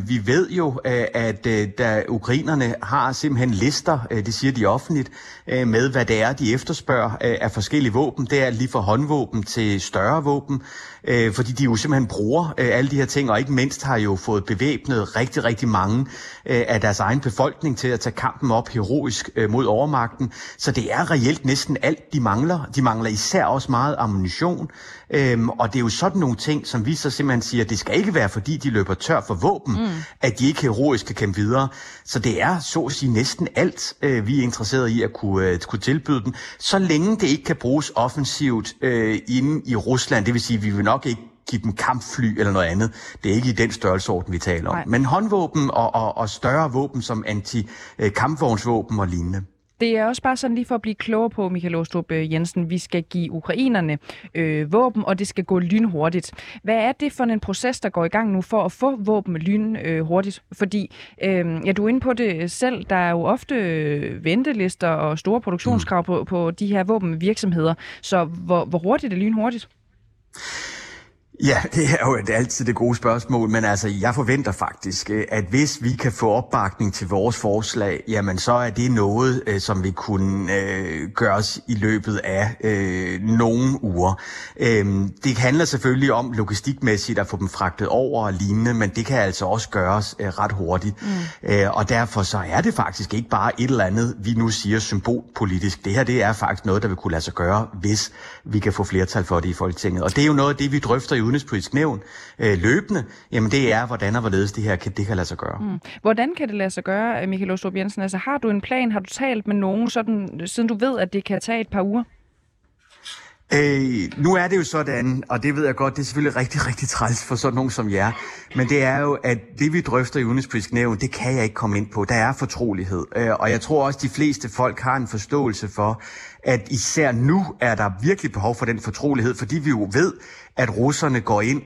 Vi ved jo, at da ukrainerne har simpelthen lister, det siger de offentligt, med hvad det er, de efterspørger af forskellige våben. Det er lige fra håndvåben til større våben, fordi de jo simpelthen bruger alle de her ting, og ikke mindst har jo fået bevæbnet rigtig, rigtig mange af deres egen befolkning til at tage kampen op heroisk mod overmagten. Så det er reelt næsten alt, de mangler. De mangler især også meget ammunition, og det er jo sådan nogle ting, som vi så simpelthen siger, at det skal ikke være, fordi de løber tør for våben, at de ikke heroisk kan kæmpe videre. Så det er, så at sige, næsten alt, vi er interesseret i at kunne tilbyde dem, så længe det ikke kan bruges offensivt inde i Rusland. Det vil sige, at vi vil nok ikke give dem kampfly eller noget andet. Det er ikke i den størrelseorden, vi taler om. Nej. Men håndvåben og større våben som anti-kampvognsvåben og lignende. Det er også bare sådan lige for at blive klogere på, Michael Aastrup Jensen. Vi skal give ukrainerne våben, og det skal gå lynhurtigt. Hvad er det for en proces, der går i gang nu for at få våben lynhurtigt? Fordi, du er inde på det selv, der er jo ofte ventelister og store produktionskrav på de her våbenvirksomheder. Så hvor hurtigt er lynhurtigt? Ja, det er jo altid det gode spørgsmål, men altså, jeg forventer faktisk, at hvis vi kan få opbakning til vores forslag, jamen så er det noget, som vi kunne gøres i løbet af nogle uger. Det handler selvfølgelig om logistikmæssigt at få dem fragtet over og lignende, men det kan altså også gøres ret hurtigt. Mm. Og derfor så er det faktisk ikke bare et eller andet, vi nu siger symbolpolitisk. Det her, det er faktisk noget, der vil kunne lade sig gøre, hvis vi kan få flertal for det i Folketinget. Og det er jo noget af det, vi drøfter i Udenrigspolitisk Nævn løbende, jamen det er, hvordan og hvorledes det kan lade sig gøre. Mm. Hvordan kan det lade sig gøre, Michael Aastrup Jensen? Altså har du en plan, har du talt med nogen, sådan, siden du ved, at det kan tage et par uger? Nu er det jo sådan, og det ved jeg godt, det er selvfølgelig rigtig, rigtig træls for sådan nogen som jer, men det er jo, at det vi drøfter i Udenrigspolitisk Nævn, det kan jeg ikke komme ind på. Der er fortrolighed, og jeg tror også, de fleste folk har en forståelse for, at især nu er der virkelig behov for den fortrolighed, fordi vi jo ved, at russerne går ind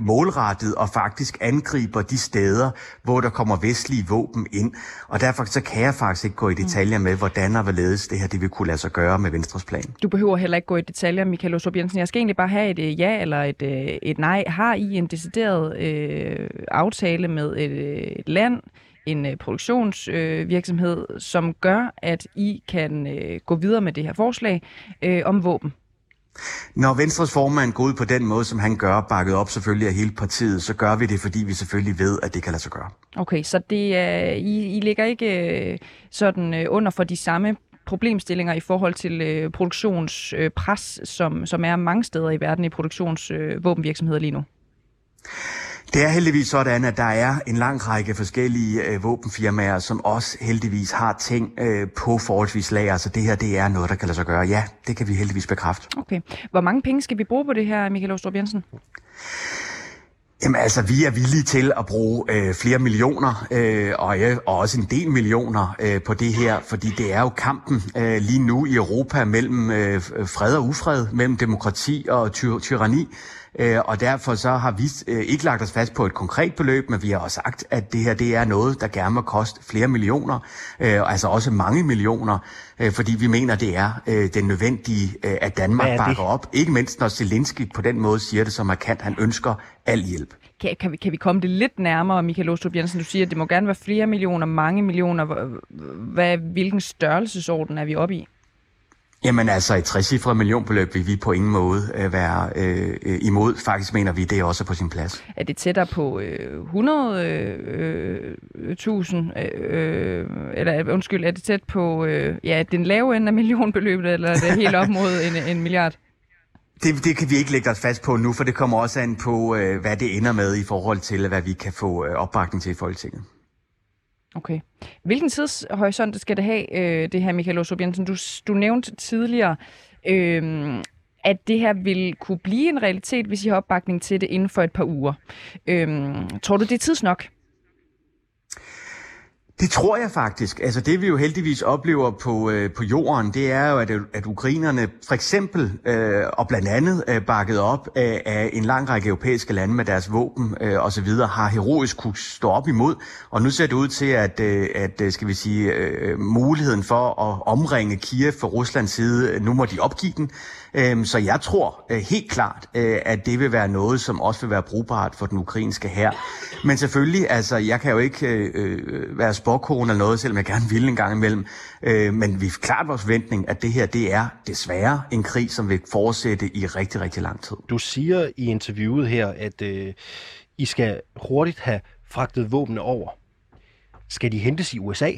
målrettet og faktisk angriber de steder, hvor der kommer vestlige våben ind. Og derfor så kan jeg faktisk ikke gå i detaljer med, hvordan og hvorledes det her, det vil kunne lade sig gøre med Venstres plan. Du behøver heller ikke gå i detaljer, Michael Aastrup Jensen. Jeg skal egentlig bare have et ja eller et nej. Har I en decideret aftale med et land, en produktionsvirksomhed, som gør, at I kan gå videre med det her forslag om våben? Når Venstres formand går ud på den måde, som han gør, bakket op selvfølgelig af hele partiet, så gør vi det, fordi vi selvfølgelig ved, at det kan lade sig gøre. Okay, så det er, I ligger ikke sådan under for de samme problemstillinger i forhold til produktionspres, som er mange steder i verden i produktionsvåbenvirksomheder lige nu? Det er heldigvis sådan, at der er en lang række forskellige våbenfirmaer, som også heldigvis har ting på forholdsvis lager, så det her, det er noget, der kan lade sig gøre. Ja, det kan vi heldigvis bekræfte. Okay. Hvor mange penge skal vi bruge på det her, Michael Aastrup Jensen? Jamen altså, vi er villige til at bruge flere millioner, og også en del millioner på det her, fordi det er jo kampen lige nu i Europa mellem fred og ufred, mellem demokrati og tyranni. Og derfor så har vi ikke lagt os fast på et konkret beløb, men vi har også sagt, at det her, det er noget, der gerne må koste flere millioner, altså også mange millioner, fordi vi mener, det er den nødvendige, at Danmark bakker op. Ikke mindst når Zelensky på den måde siger det så markant, han ønsker al hjælp. Kan vi komme det lidt nærmere, Michael Aastrup Jensen? Du siger, at det må gerne være flere millioner, mange millioner. Hvilken størrelsesorden er vi oppe i? Jamen altså, et 3-cifret millionbeløb vil vi på ingen måde være imod. Faktisk mener vi, det er også på sin plads. Er det tættere på 100.000? Er det tæt på den lave ende af millionbeløbet, eller er det helt op mod en milliard? Det kan vi ikke lægge os fast på nu, for det kommer også an på, hvad det ender med i forhold til, hvad vi kan få opbakning til i Folketinget. Okay. Hvilken tidshorisont skal det have, det her, Michael Aastrup Jensen? Du nævnte tidligere, at det her ville kunne blive en realitet, hvis I har opbakning til det inden for et par uger. Tror du, det er tidsnok? Det tror jeg faktisk. Altså det vi jo heldigvis oplever på jorden, det er jo, at ukrainerne for eksempel og blandt andet bakket op af en lang række europæiske lande med deres våben osv., har heroisk kunne stå op imod. Og nu ser det ud til, at skal vi sige, muligheden for at omringe Kiev fra Ruslands side, nu må de opgive den. Så jeg tror helt klart, at det vil være noget, som også vil være brugbart for den ukrainske hær. Men selvfølgelig, altså, jeg kan jo ikke være spåkone eller noget, selvom jeg gerne vil en gang imellem. Men vi er klart vores forventning, at det her, det er desværre en krig, som vil fortsætte i rigtig, rigtig lang tid. Du siger i interviewet her, at I skal hurtigt have fragtet våbnene over. Skal de hentes i USA?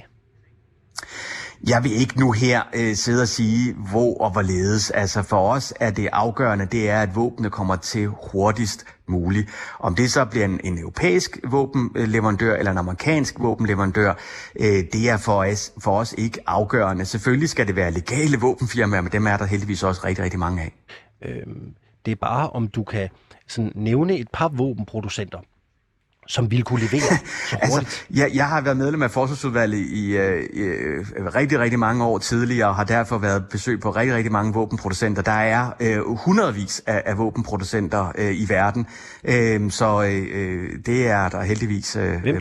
Jeg vil ikke nu her sidde og sige, hvor og hvorledes. Altså for os er det afgørende, det er, at våbnene kommer til hurtigst muligt. Om det så bliver en europæisk våbenleverandør eller en amerikansk våbenleverandør, det er for os ikke afgørende. Selvfølgelig skal det være legale våbenfirmaer, men dem er der heldigvis også rigtig, rigtig mange af. Det er bare, om du kan sådan nævne et par våbenproducenter, som ville kunne levere så hurtigt. Jeg har været medlem af forsvarsudvalget i rigtig, rigtig mange år tidligere, og har derfor været besøg på rigtig, rigtig mange våbenproducenter. Der er hundredvis af våbenproducenter i verden, så det er der heldigvis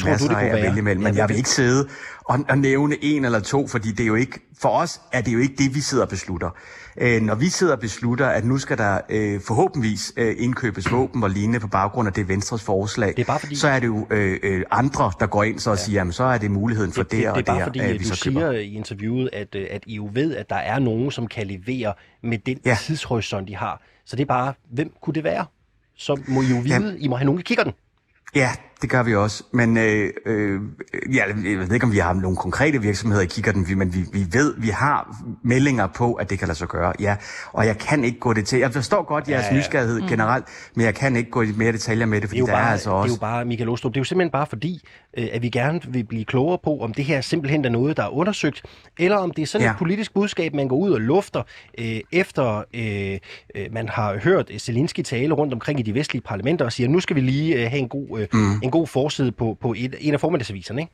masser af at vælge imellem. Men jeg vil ikke sidde og nævne en eller to, fordi det er jo ikke, for os er det jo ikke det, vi sidder og beslutter. når vi sidder og beslutter, at nu skal der forhåbentligvis indkøbes våben og lignende på baggrund af det Venstres forslag, det er fordi, så er det jo andre, der går ind så og siger, jamen så er det muligheden for det og det. Det er bare fordi, vi så køber. Siger i interviewet, at I jo ved, at der er nogen, som kan levere med den tidshorisont, de har. Så det er bare, hvem kunne det være? Så må I jo vide, I må have nogen, der kigger den. Ja, det gør vi også, men jeg ved ikke, om vi har nogle konkrete virksomheder i kikkerten, men vi ved, vi har meldinger på, at det kan lade sig gøre, og jeg kan ikke gå det til. Jeg forstår godt jeres nysgerrighed generelt, men jeg kan ikke gå i mere detaljer med det, fordi det er, altså også... Det er jo bare, Michael Aastrup, det er jo simpelthen bare fordi, at vi gerne vil blive klogere på, om det her simpelthen er noget, der er undersøgt, eller om det er sådan et politisk budskab, man går ud og lufter, efter man har hørt Zelensky tale rundt omkring i de vestlige parlamenter og siger, nu skal vi lige have en god forside på en af formidagsaviserne, ikke?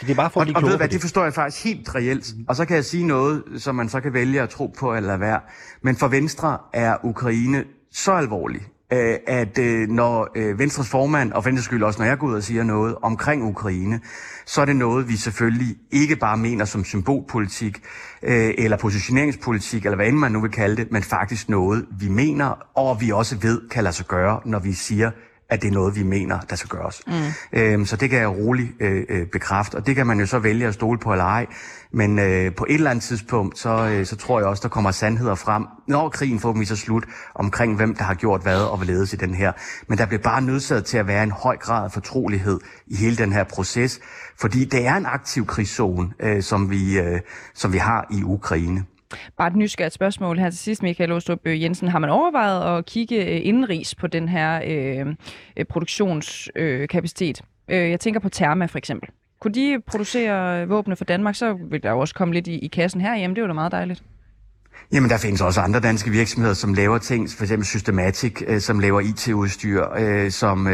Det er bare for at blive klogere. Og ved hvad, det forstår jeg faktisk helt reelt. Og så kan jeg sige noget, som man så kan vælge at tro på eller være. Men for Venstre er Ukraine så alvorlig, at når Venstres formand, og for den skyld også, når jeg går ud og siger noget omkring Ukraine, så er det noget, vi selvfølgelig ikke bare mener som symbolpolitik, eller positioneringspolitik, eller hvad end man nu vil kalde det, men faktisk noget, vi mener, og vi også ved, kan lade sig gøre, når vi siger, at det er noget, vi mener, der skal gøres. Så det kan jeg roligt bekræfte, og det kan man jo så vælge at stole på eller ej. Men på et eller andet tidspunkt, så tror jeg også, der kommer sandheder frem, når krigen forhåbentlig så slut, omkring hvem der har gjort hvad og hvorledes i den her. Men der bliver bare nødsaget til at være en høj grad af fortrolighed i hele den her proces, fordi det er en aktiv krigszone, som vi har i Ukraine. Bare et nysgerrigt spørgsmål her til sidst, Michael Aastrup Jensen. Har man overvejet at kigge indenrigs på den her produktionskapacitet? Jeg tænker på Therma for eksempel. Kunne de producere våbne for Danmark, så ville der jo også komme lidt i kassen herhjemme. Det er jo da meget dejligt. Jamen, der findes også andre danske virksomheder, som laver ting, for eksempel Systematic, som laver IT-udstyr, som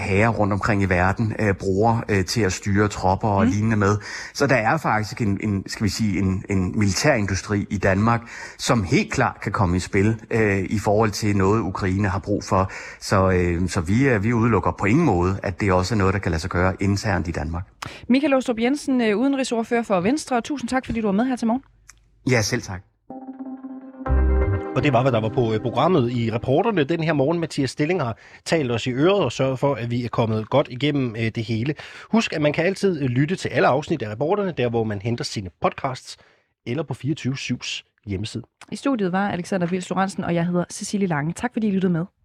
herrer rundt omkring i verden bruger til at styre tropper og lignende med. Så der er faktisk en militærindustri i Danmark, som helt klart kan komme i spil i forhold til noget, Ukraine har brug for. Så vi udelukker på ingen måde, at det også er noget, der kan lade sig gøre internt i Danmark. Michael Aastrup Jensen, udenrigsordfører for Venstre. Tusind tak, fordi du var med her til morgen. Ja, selv tak. Og det var, hvad der var på programmet i Reporterne den her morgen. Mathias Stilling har talt os i øret og sørget for, at vi er kommet godt igennem det hele. Husk, at man kan altid lytte til alle afsnit af Reporterne, der hvor man henter sine podcasts, eller på 24/7's hjemmeside. I studiet var Alexander Wils Lorenzen, og jeg hedder Cecilie Lange. Tak fordi I lyttede med.